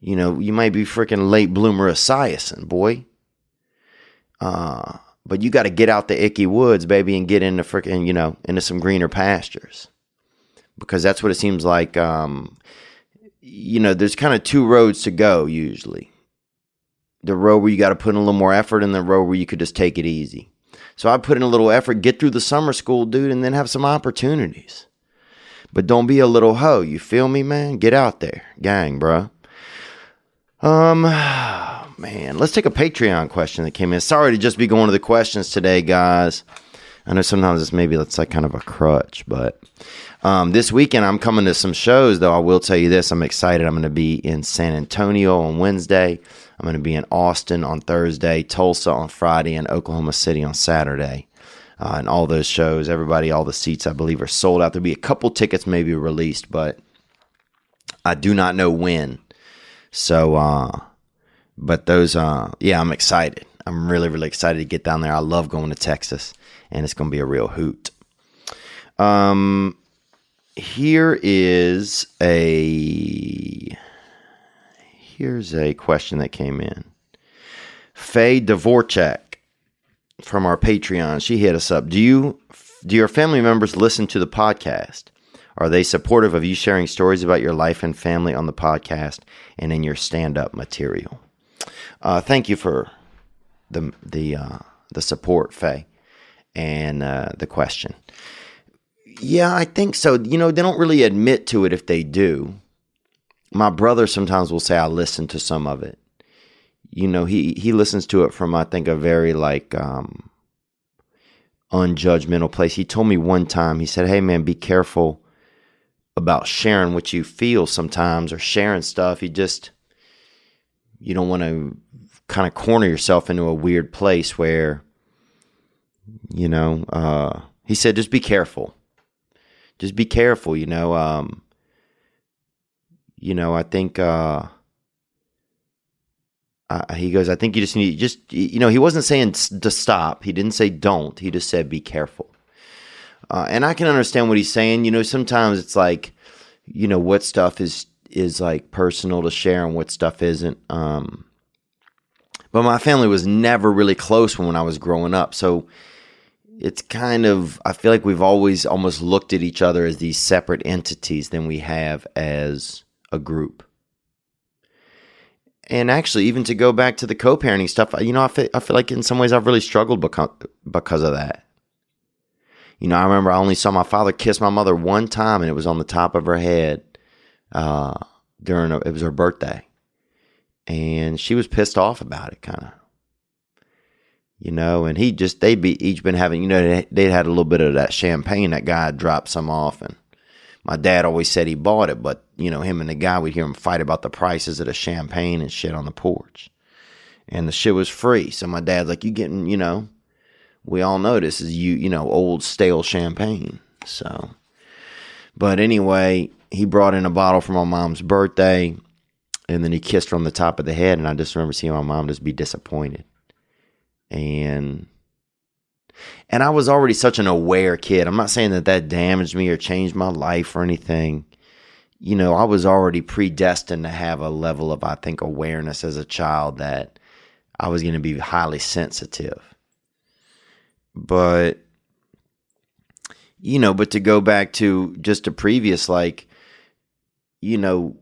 You know, you might be freaking late bloomer Esiason, boy. But you got to get out the icky woods, baby, and get into freaking, you know, into some greener pastures. Because that's what it seems like, you know, there's kind of two roads to go usually. The road where you got to put in a little more effort and the road where you could just take it easy. So I put in a little effort, get through the summer school, dude, and then have some opportunities. But don't be a little hoe. You feel me, man? Get out there. Gang, bro. Man, let's take a Patreon question that came in. Sorry to just be going to the questions today, guys. I know sometimes it's maybe it's like kind of a crutch, but this weekend I'm coming to some shows, though. I will tell you this. I'm excited. I'm going to be in San Antonio on Wednesday. I'm going to be in Austin on Thursday, Tulsa on Friday, and Oklahoma City on Saturday. And all those shows, everybody, all the seats, I believe, are sold out. There'll be a couple tickets maybe released, but I do not know when. So, but those, yeah, I'm excited. I'm really, really excited to get down there. I love going to Texas. And it's going to be a real hoot. Here's a question that came in. Faye Dvorak from our Patreon. She hit us up. Do your family members listen to the podcast? Are they supportive of you sharing stories about your life and family on the podcast and in your stand-up material? Thank you for the support, Faye. And the question. Yeah, I think so. You know, they don't really admit to it if they do. My brother sometimes will say, I listen to some of it. You know, he listens to it from, I think, a very like unjudgmental place. He told me one time, he said, hey, man, be careful about sharing what you feel sometimes, or sharing stuff. You don't want to kind of corner yourself into a weird place where, you know, he said, just be careful. Just be careful, you know. You know, I think he goes, I think you just need, you know, he wasn't saying to stop. He didn't say don't. He just said be careful. And I can understand what he's saying. You know, sometimes it's like, you know, what stuff is like personal to share and what stuff isn't. But my family was never really close when I was growing up. So it's kind of, I feel like we've always almost looked at each other as these separate entities than we have as a group. And actually, even to go back to the co-parenting stuff, you know, I feel like in some ways I've really struggled because of that. You know, I remember I only saw my father kiss my mother one time, and it was on the top of her head it was her birthday. And she was pissed off about it, kind of. You know, and they'd had a little bit of that champagne. That guy dropped some off, and my dad always said he bought it, but, you know, him and the guy, we'd hear him fight about the prices of the champagne and shit on the porch. And the shit was free. So my dad's like, you getting, you know, we all know this is, you know, old stale champagne. So, but anyway, he brought in a bottle for my mom's birthday, and then he kissed her on the top of the head. And I just remember seeing my mom just be disappointed. And I was already such an aware kid. I'm not saying that damaged me or changed my life or anything. You know, I was already predestined to have a level of, I think, awareness as a child that I was going to be highly sensitive. But, you know, but to go back to just the previous, like, you know,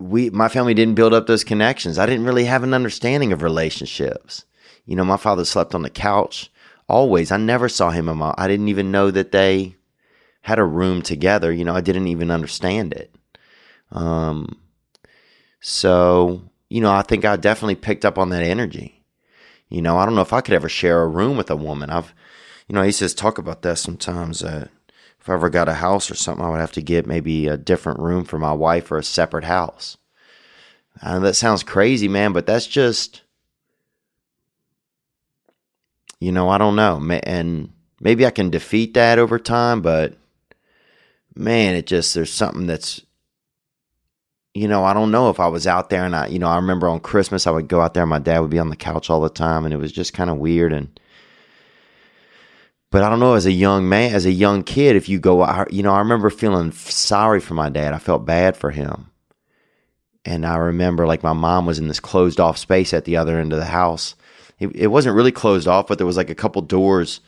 my family didn't build up those connections. I didn't really have an understanding of relationships. You know, my father slept on the couch always. I never saw him and I didn't even know that they had a room together. You know, I didn't even understand it. So, you know, I think I definitely picked up on that energy. You know, I don't know if I could ever share a room with a woman. You know, he says talk about that sometimes. If I ever got a house or something, I would have to get maybe a different room for my wife or a separate house. That sounds crazy, man, but that's just, you know, I don't know. And maybe I can defeat that over time, but man, there's something that's, you know, I don't know if I was out there, and you know, I remember on Christmas I would go out there and my dad would be on the couch all the time, and it was just kind of weird. But I don't know, as a young man, as a young kid, if you go out, you know, I remember feeling sorry for my dad. I felt bad for him. And I remember, like, my mom was in this closed off space at the other end of the house. It wasn't really closed off, but there was like a couple doors,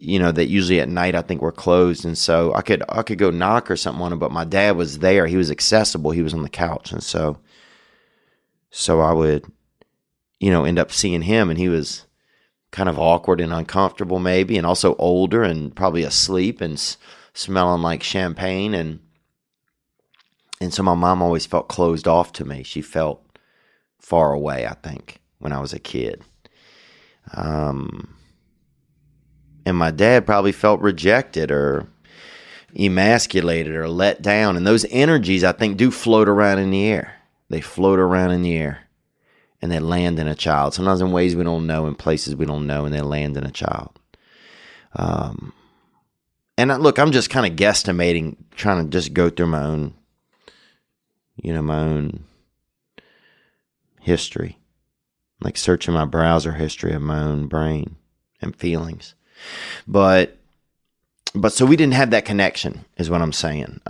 you know, that usually at night I think were closed, and so I could go knock or something on him, but my dad was there. He was accessible. He was on the couch, and so I would, you know, end up seeing him, and he was kind of awkward and uncomfortable maybe, and also older and probably asleep and smelling like champagne, and so my mom always felt closed off to me. She felt far away, I think, when I was a kid. And my dad probably felt rejected or emasculated or let down. And those energies, I think, do float around in the air. They float around in the air, and they land in a child. Sometimes in ways we don't know, in places we don't know, and they land in a child. Look, I'm just kind of guesstimating, trying to just go through my own, you know, my own history. Like searching my browser history of my own brain and feelings. But so we didn't have that connection, is what I'm saying.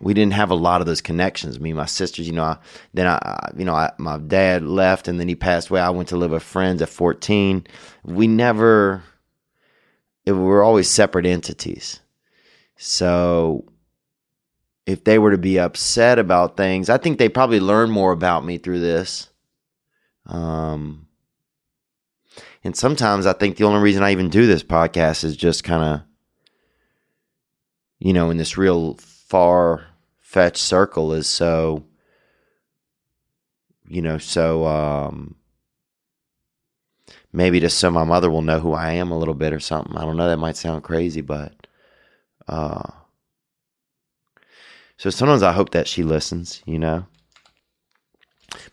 We didn't have a lot of those connections. Me and my sisters, you know. My dad left, and then he passed away. I went to live with friends at 14. We were always separate entities. So if they were to be upset about things, I think they probably learned more about me through this. And sometimes I think the only reason I even do this podcast is just kind of, you know, in this real far-fetched circle is so, you know, so maybe just so my mother will know who I am a little bit or something. I don't know. That might sound crazy, but So sometimes I hope that she listens, you know.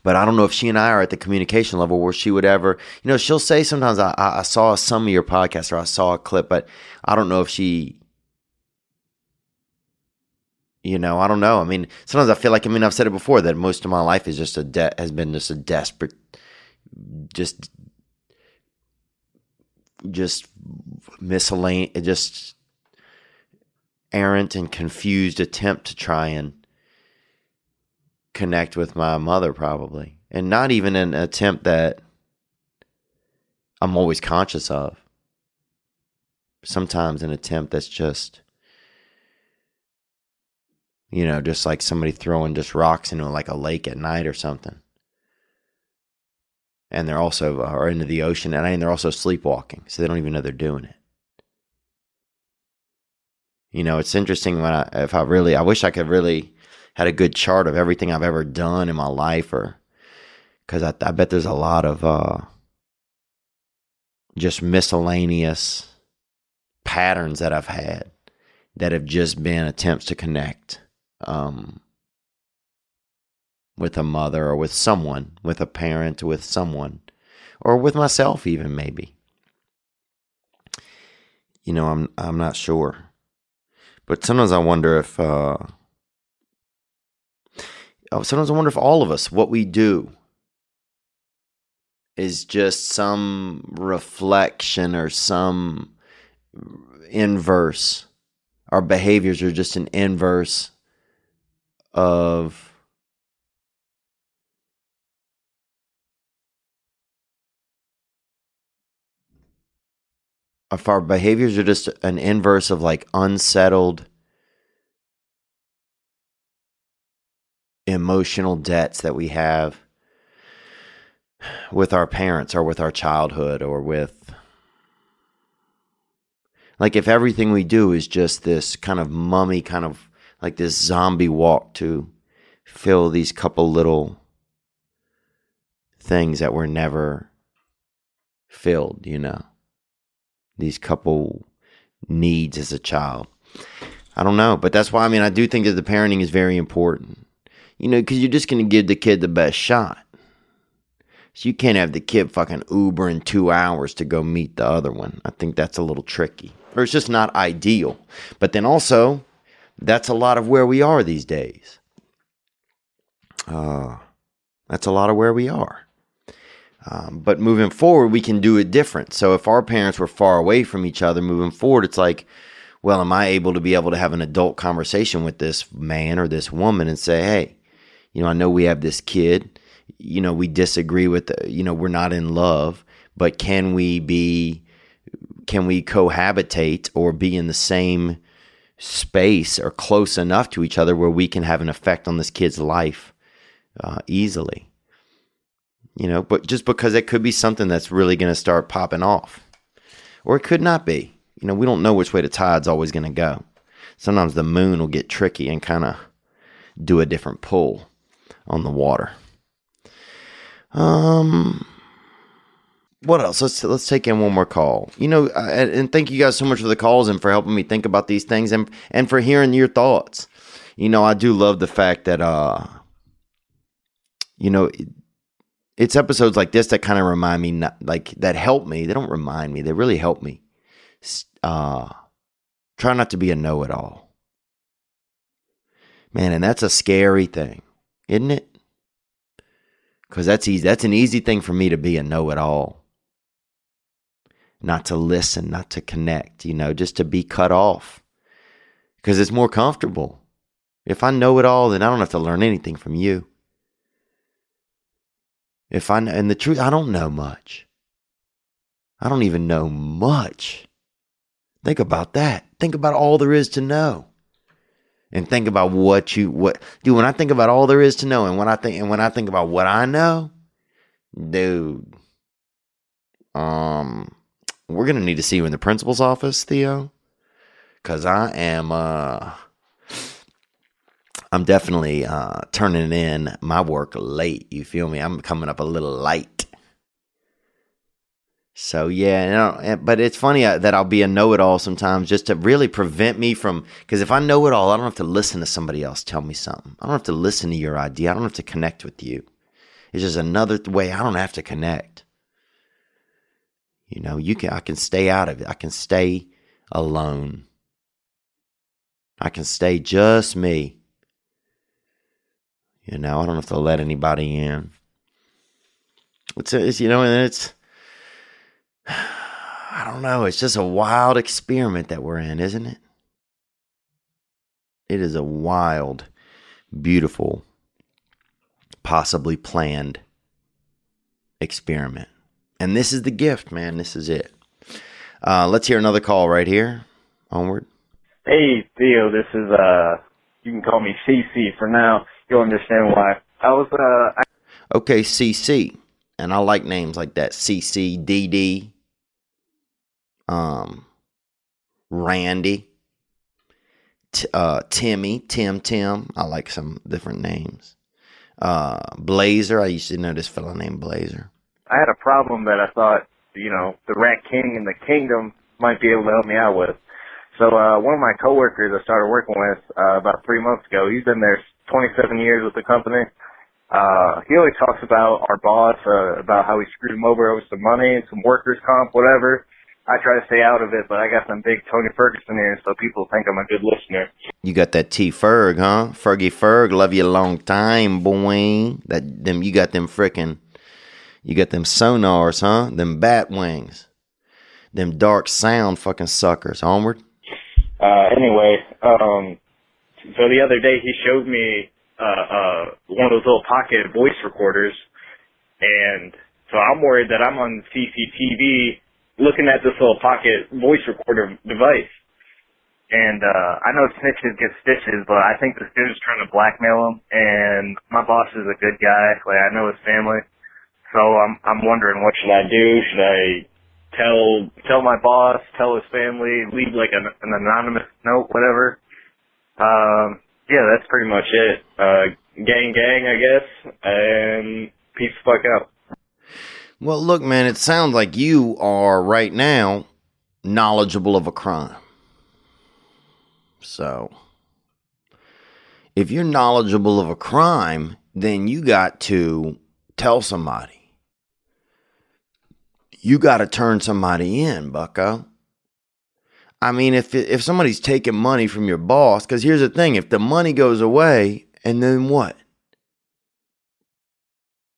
But I don't know if she and I are at the communication level where she would ever, you know, she'll say sometimes, I saw some of your podcast, or I saw a clip, but I don't know if she, you know, I don't know. I mean, sometimes I feel like, I mean, I've said it before, that most of my life is just has been just a desperate, just miscellaneous, just errant and confused attempt to try and connect with my mother, probably, and not even an attempt that I'm always conscious of. Sometimes an attempt that's just, you know, just like somebody throwing just rocks into like a lake at night or something, and they're also are into the ocean, and they're also sleepwalking, so they don't even know they're doing it. You know, it's interesting when I wish I could really had a good chart of everything I've ever done in my life, or because I bet there's a lot of just miscellaneous patterns that I've had that have just been attempts to connect with a mother, or with someone, with a parent, with someone, or with myself even, maybe. You know, I'm not sure. But sometimes I wonder if all of us, what we do is just some reflection or some inverse. Our behaviors are just an inverse of if our behaviors are just an inverse of like unsettled emotional debts that we have with our parents, or with our childhood, or with, like, if everything we do is just this kind of mummy, kind of like this zombie walk to fill these couple little things that were never filled, you know. These couple needs as a child. I don't know, but that's why, I mean, I do think that the parenting is very important. You know, because you're just going to give the kid the best shot. So you can't have the kid fucking Ubering 2 hours to go meet the other one. I think that's a little tricky. Or it's just not ideal. But then also, that's a lot of where we are these days. That's a lot of where we are. But moving forward, we can do it different. So if our parents were far away from each other, moving forward, it's like, well, am I able to have an adult conversation with this man or this woman and say, hey, you know, I know we have this kid, you know, we disagree with, you know, we're not in love, but can we cohabitate or be in the same space or close enough to each other where we can have an effect on this kid's life easily? You know, but just because it could be something that's really going to start popping off. Or it could not be. You know, we don't know which way the tide's always going to go. Sometimes the moon will get tricky and kind of do a different pull on the water. What else? Let's take in one more call. You know, and thank you guys so much for the calls and for helping me think about these things, and for hearing your thoughts. You know, I do love the fact that, you know... It's episodes like this that kind of remind me, that help me. They don't remind me. They really help me. Try not to be a know-it-all. Man, and that's a scary thing, isn't it? Because that's easy. That's an easy thing for me, to be a know-it-all. Not to listen, not to connect, you know, just to be cut off. Because it's more comfortable. If I know it all, then I don't have to learn anything from you. And the truth, I don't know much. I don't even know much. Think about that. Think about all there is to know. And think about what when I think about all there is to know, and when I think about what I know, dude, we're going to need to see you in the principal's office, Theo, cuz I am I'm definitely turning in my work late. You feel me? I'm coming up a little light. So yeah, but it's funny that I'll be a know-it-all sometimes, just to really prevent me from, because if I know it all, I don't have to listen to somebody else tell me something. I don't have to listen to your idea. I don't have to connect with you. It's just another way I don't have to connect. You know, I can stay out of it. I can stay alone. I can stay just me. You know, I don't have to let anybody in. It's you know, and it's, I don't know. It's just a wild experiment that we're in, isn't it? It is a wild, beautiful, possibly planned experiment. And this is the gift, man. This is it. Let's hear another call right here. Onward. Hey, Theo. This is, you can call me CC for now. You'll understand why. Okay, CC. And I like names like that. CC, DD, Randy, Timmy, Tim. I like some different names. Blazer. I used to know this fella named Blazer. I had a problem that I thought, you know, the Rat King and the Kingdom might be able to help me out with. So one of my coworkers I started working with about 3 months ago, he's been there 27 years with the company. He always talks about our boss, about how he screwed him over some money and some workers' comp, whatever. I try to stay out of it, but I got some big Tony Ferguson here, so people think I'm a good listener. You got that T-Ferg, huh? Fergie Ferg, love you a long time, boy. You got them frickin'... You got them sonars, huh? Them bat wings. Them dark sound fucking suckers. Onward. So the other day he showed me one of those little pocket voice recorders. And so I'm worried that I'm on CCTV looking at this little pocket voice recorder device. And I know snitches get stitches, but I think this dude's trying to blackmail him. And my boss is a good guy. Like, I know his family. So I'm wondering, what should I do? Should I tell my boss, tell his family, leave like an anonymous note, whatever? Yeah, that's pretty much it. Gang, I guess, and peace the fuck out. Well, look, man, it sounds like you are right now knowledgeable of a crime. So if you're knowledgeable of a crime, then you got to tell somebody. You got to turn somebody in, bucko. I mean, if somebody's taking money from your boss, because here's the thing, if the money goes away, and then what?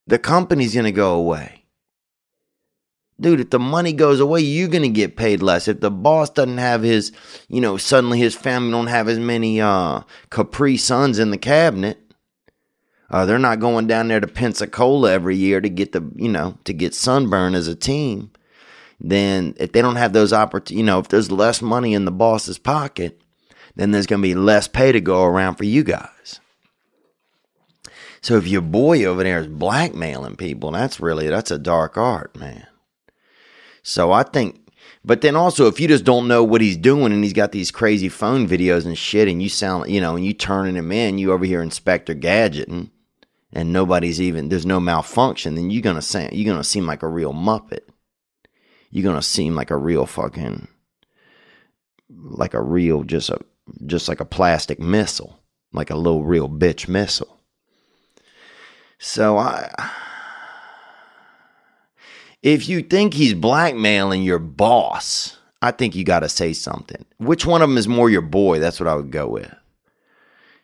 The company's going to go away. Dude, if the money goes away, you're going to get paid less. If the boss doesn't have his, you know, suddenly his family don't have as many Capri Suns in the cabinet. They're not going down there to Pensacola every year to get get sunburn as a team. Then if they don't have those opportunities, you know, if there's less money in the boss's pocket, then there's going to be less pay to go around for you guys. So if your boy over there is blackmailing people, that's a dark art, man. So I think, but then also if you just don't know what he's doing and he's got these crazy phone videos and shit and you sound, you know, and you turning him in, you over here Inspector Gadgeting. And nobody's even, there's no malfunction, then you're gonna seem like a real Muppet. You're gonna seem like a real fucking, like a real, just like a plastic missile, like a little real bitch missile. So if you think he's blackmailing your boss, I think you gotta say something. Which one of them is more your boy? That's what I would go with.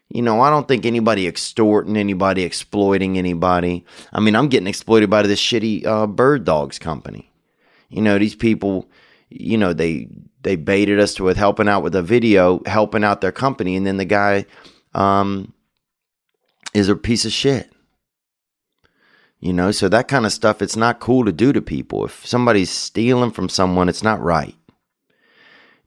You know, I don't think anybody extorting anybody, exploiting anybody. I mean, I'm getting exploited by this shitty Bird Dogs company. You know, these people, you know, they baited us with helping out with a video, helping out their company. And then the guy is a piece of shit. You know, so that kind of stuff, it's not cool to do to people. If somebody's stealing from someone, it's not right.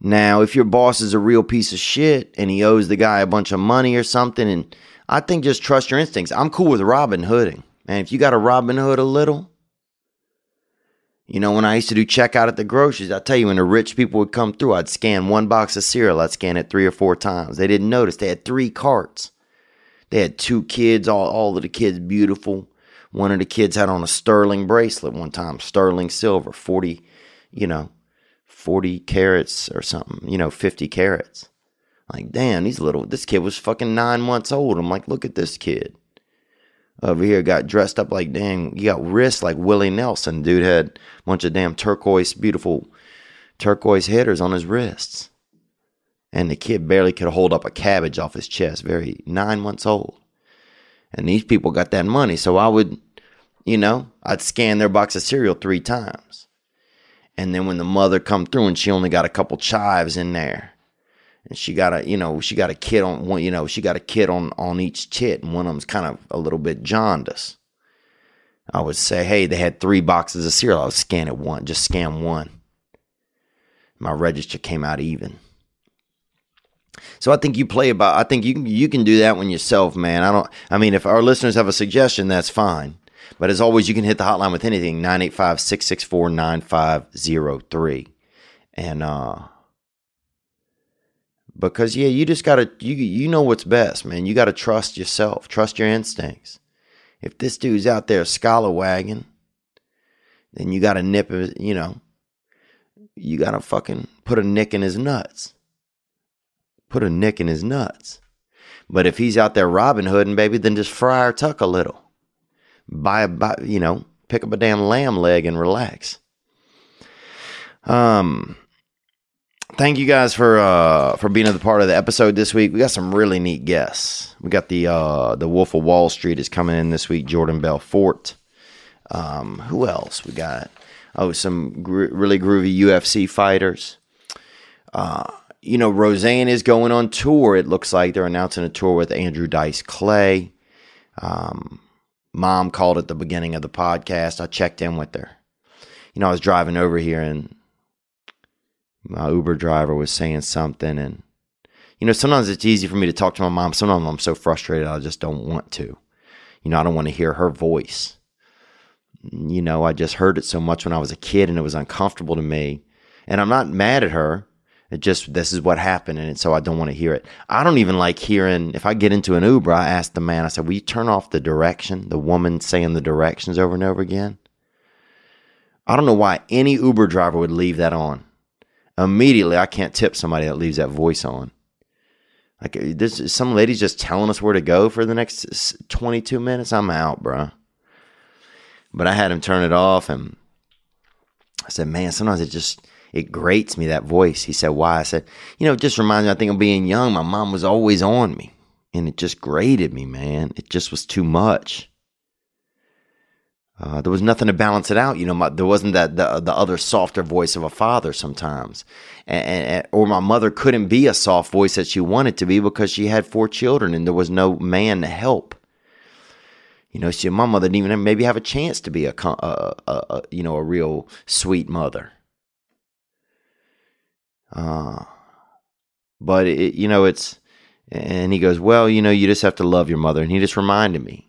Now, if your boss is a real piece of shit and he owes the guy a bunch of money or something, and I think just trust your instincts. I'm cool with Robin Hooding. And if you got to Robin Hood a little, you know, when I used to do checkout at the groceries, I tell you, when the rich people would come through, I'd scan one box of cereal. I'd scan it 3 or 4 times. They didn't notice. They had 3 carts. They had 2 kids, all of the kids beautiful. One of the kids had on a sterling bracelet one time, sterling silver, 40 you know, 40 carats or something, you know, 50 carats. Like, damn, these little, this kid was fucking 9 months old. I'm like, look at this kid over here, got dressed up like, dang, you got wrists like Willie Nelson. Dude had a bunch of damn turquoise, beautiful turquoise hitters on his wrists. And the kid barely could hold up a cabbage off his chest, very 9 months old. And these people got that money. So I would, you know, I'd scan their box of cereal 3 times. And then when the mother come through and she only got a couple chives in there, and she got a, you know, she got a kid on one, you know, she got a kid on each tit, and one of them's kind of a little bit jaundiced, I would say, hey, they had 3 boxes of cereal. I would scan it one, just scan one. My register came out even. So I think you play about, I think you can do that one yourself, man. I mean, if our listeners have a suggestion, that's fine. But as always, you can hit the hotline with anything, 985-664-9503. And, because, yeah, you just got to, you know what's best, man. You got to trust yourself. Trust your instincts. If this dude's out there scholar wagging, then you got to nip his, you know, you got to fucking put a nick in his nuts. Put a nick in his nuts. But if he's out there Robin Hooding, baby, then just fry or tuck a little. Buy, you know, pick up a damn lamb leg and relax. Thank you guys for being a part of the episode this week. We got some really neat guests. We got the Wolf of Wall Street is coming in this week. Jordan Belfort. Who else we got? Oh, some really groovy UFC fighters. You know, Roseanne is going on tour. It looks like they're announcing a tour with Andrew Dice Clay. Mom called at the beginning of the podcast. I checked in with her. You know, I was driving over here and my Uber driver was saying something. And, you know, sometimes it's easy for me to talk to my mom. Sometimes I'm so frustrated I just don't want to. You know, I don't want to hear her voice. You know, I just heard it so much when I was a kid and it was uncomfortable to me. And I'm not mad at her. It just, this is what happened, and so I don't want to hear it. I don't even like hearing, if I get into an Uber, I ask the man, I said, will you turn off the direction, the woman saying the directions over and over again? I don't know why any Uber driver would leave that on. Immediately, I can't tip somebody that leaves that voice on. Like, this, some lady's just telling us where to go for the next 22 minutes. I'm out, bro. But I had him turn it off, and I said, man, sometimes it just... it grates me, that voice. He said, why? I said, you know, it just reminds me, I think of being young. My mom was always on me. And it just grated me, man. It just was too much. There was nothing to balance it out. You know, there wasn't that the other softer voice of a father sometimes. Or my mother couldn't be a soft voice that she wanted to be because she had 4 children and there was no man to help. You know, my mother didn't even maybe have a chance to be a real sweet mother. But it, you know, it's, and he goes, well, you know, you just have to love your mother. And he just reminded me,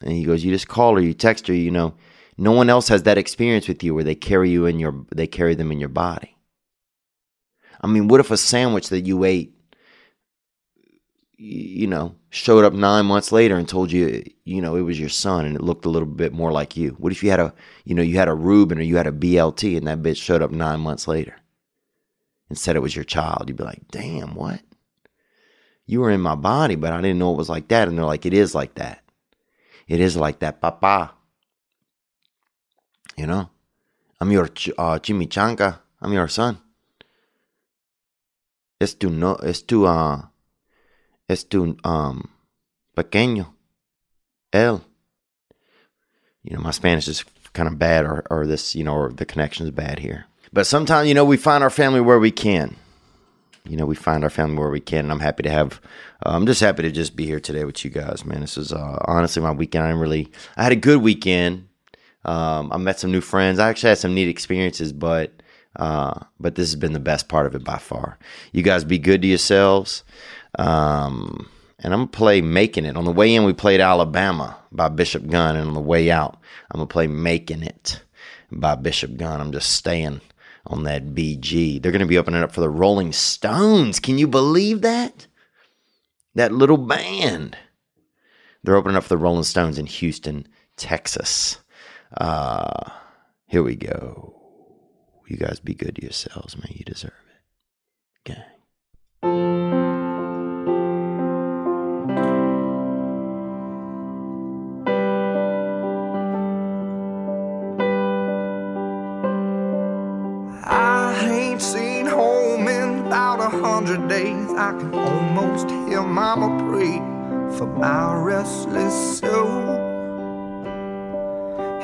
and he goes, you just call her, you text her, you know, no one else has that experience with you where they carry you in your, they carry them in your body. I mean, what if a sandwich that you ate, you know, showed up 9 months later and told you, you know, it was your son and it looked a little bit more like you? What if you had a, you know, you had a Reuben or you had a BLT and that bitch showed up 9 months later and said it was your child? You'd be like, damn, what? You were in my body, but I didn't know it was like that. And they're like, it is like that. It is like that, papa. You know, I'm your chimichanga. I'm your son. Es tu pequeño, él. You know, my Spanish is kind of bad, or this, you know, or the connection is bad here. But sometimes, you know, we find our family where we can. You know, we find our family where we can, and I'm happy to have, I'm just happy to just be here today with you guys, man. This is honestly my weekend. I had a good weekend. I met some new friends. I actually had some neat experiences, but this has been the best part of it by far. You guys be good to yourselves. And I'm going to play Making It. On the way in, we played Alabama by Bishop Gunn. And on the way out, I'm going to play Making It by Bishop Gunn. I'm just staying on that BG. They're going to be opening up for the Rolling Stones. Can you believe that? That little band. They're opening up for the Rolling Stones in Houston, Texas. Here we go. You guys be good to yourselves, man. You deserve it. Okay. I ain't seen home in about 100 days. I can almost hear Mama pray for my restless soul.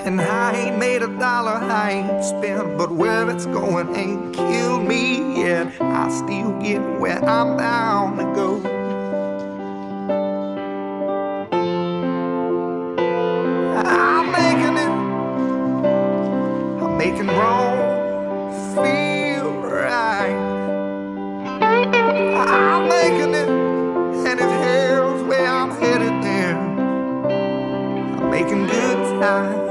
And I ain't made a dollar, I ain't spent, but where it's going ain't killed me yet. I still get where I'm bound to go. I'm making it, I'm making wrong feel right. I'm making it, and if hell's where I'm headed there, I'm making good time.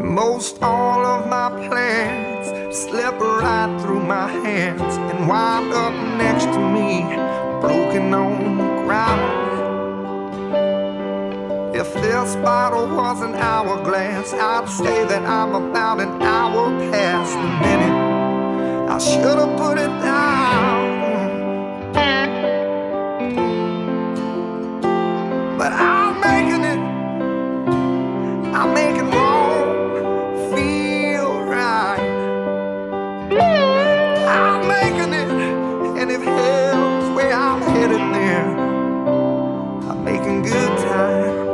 Most all of my plans slip right through my hands and wind up next to me, broken on the ground. If this bottle was an hourglass, I'd say that I'm about an hour past the minute I should have put it down. But I'm making it, I'm making wrong. I'm making it, and if hell's where I'm headed there, I'm making good time.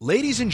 Ladies and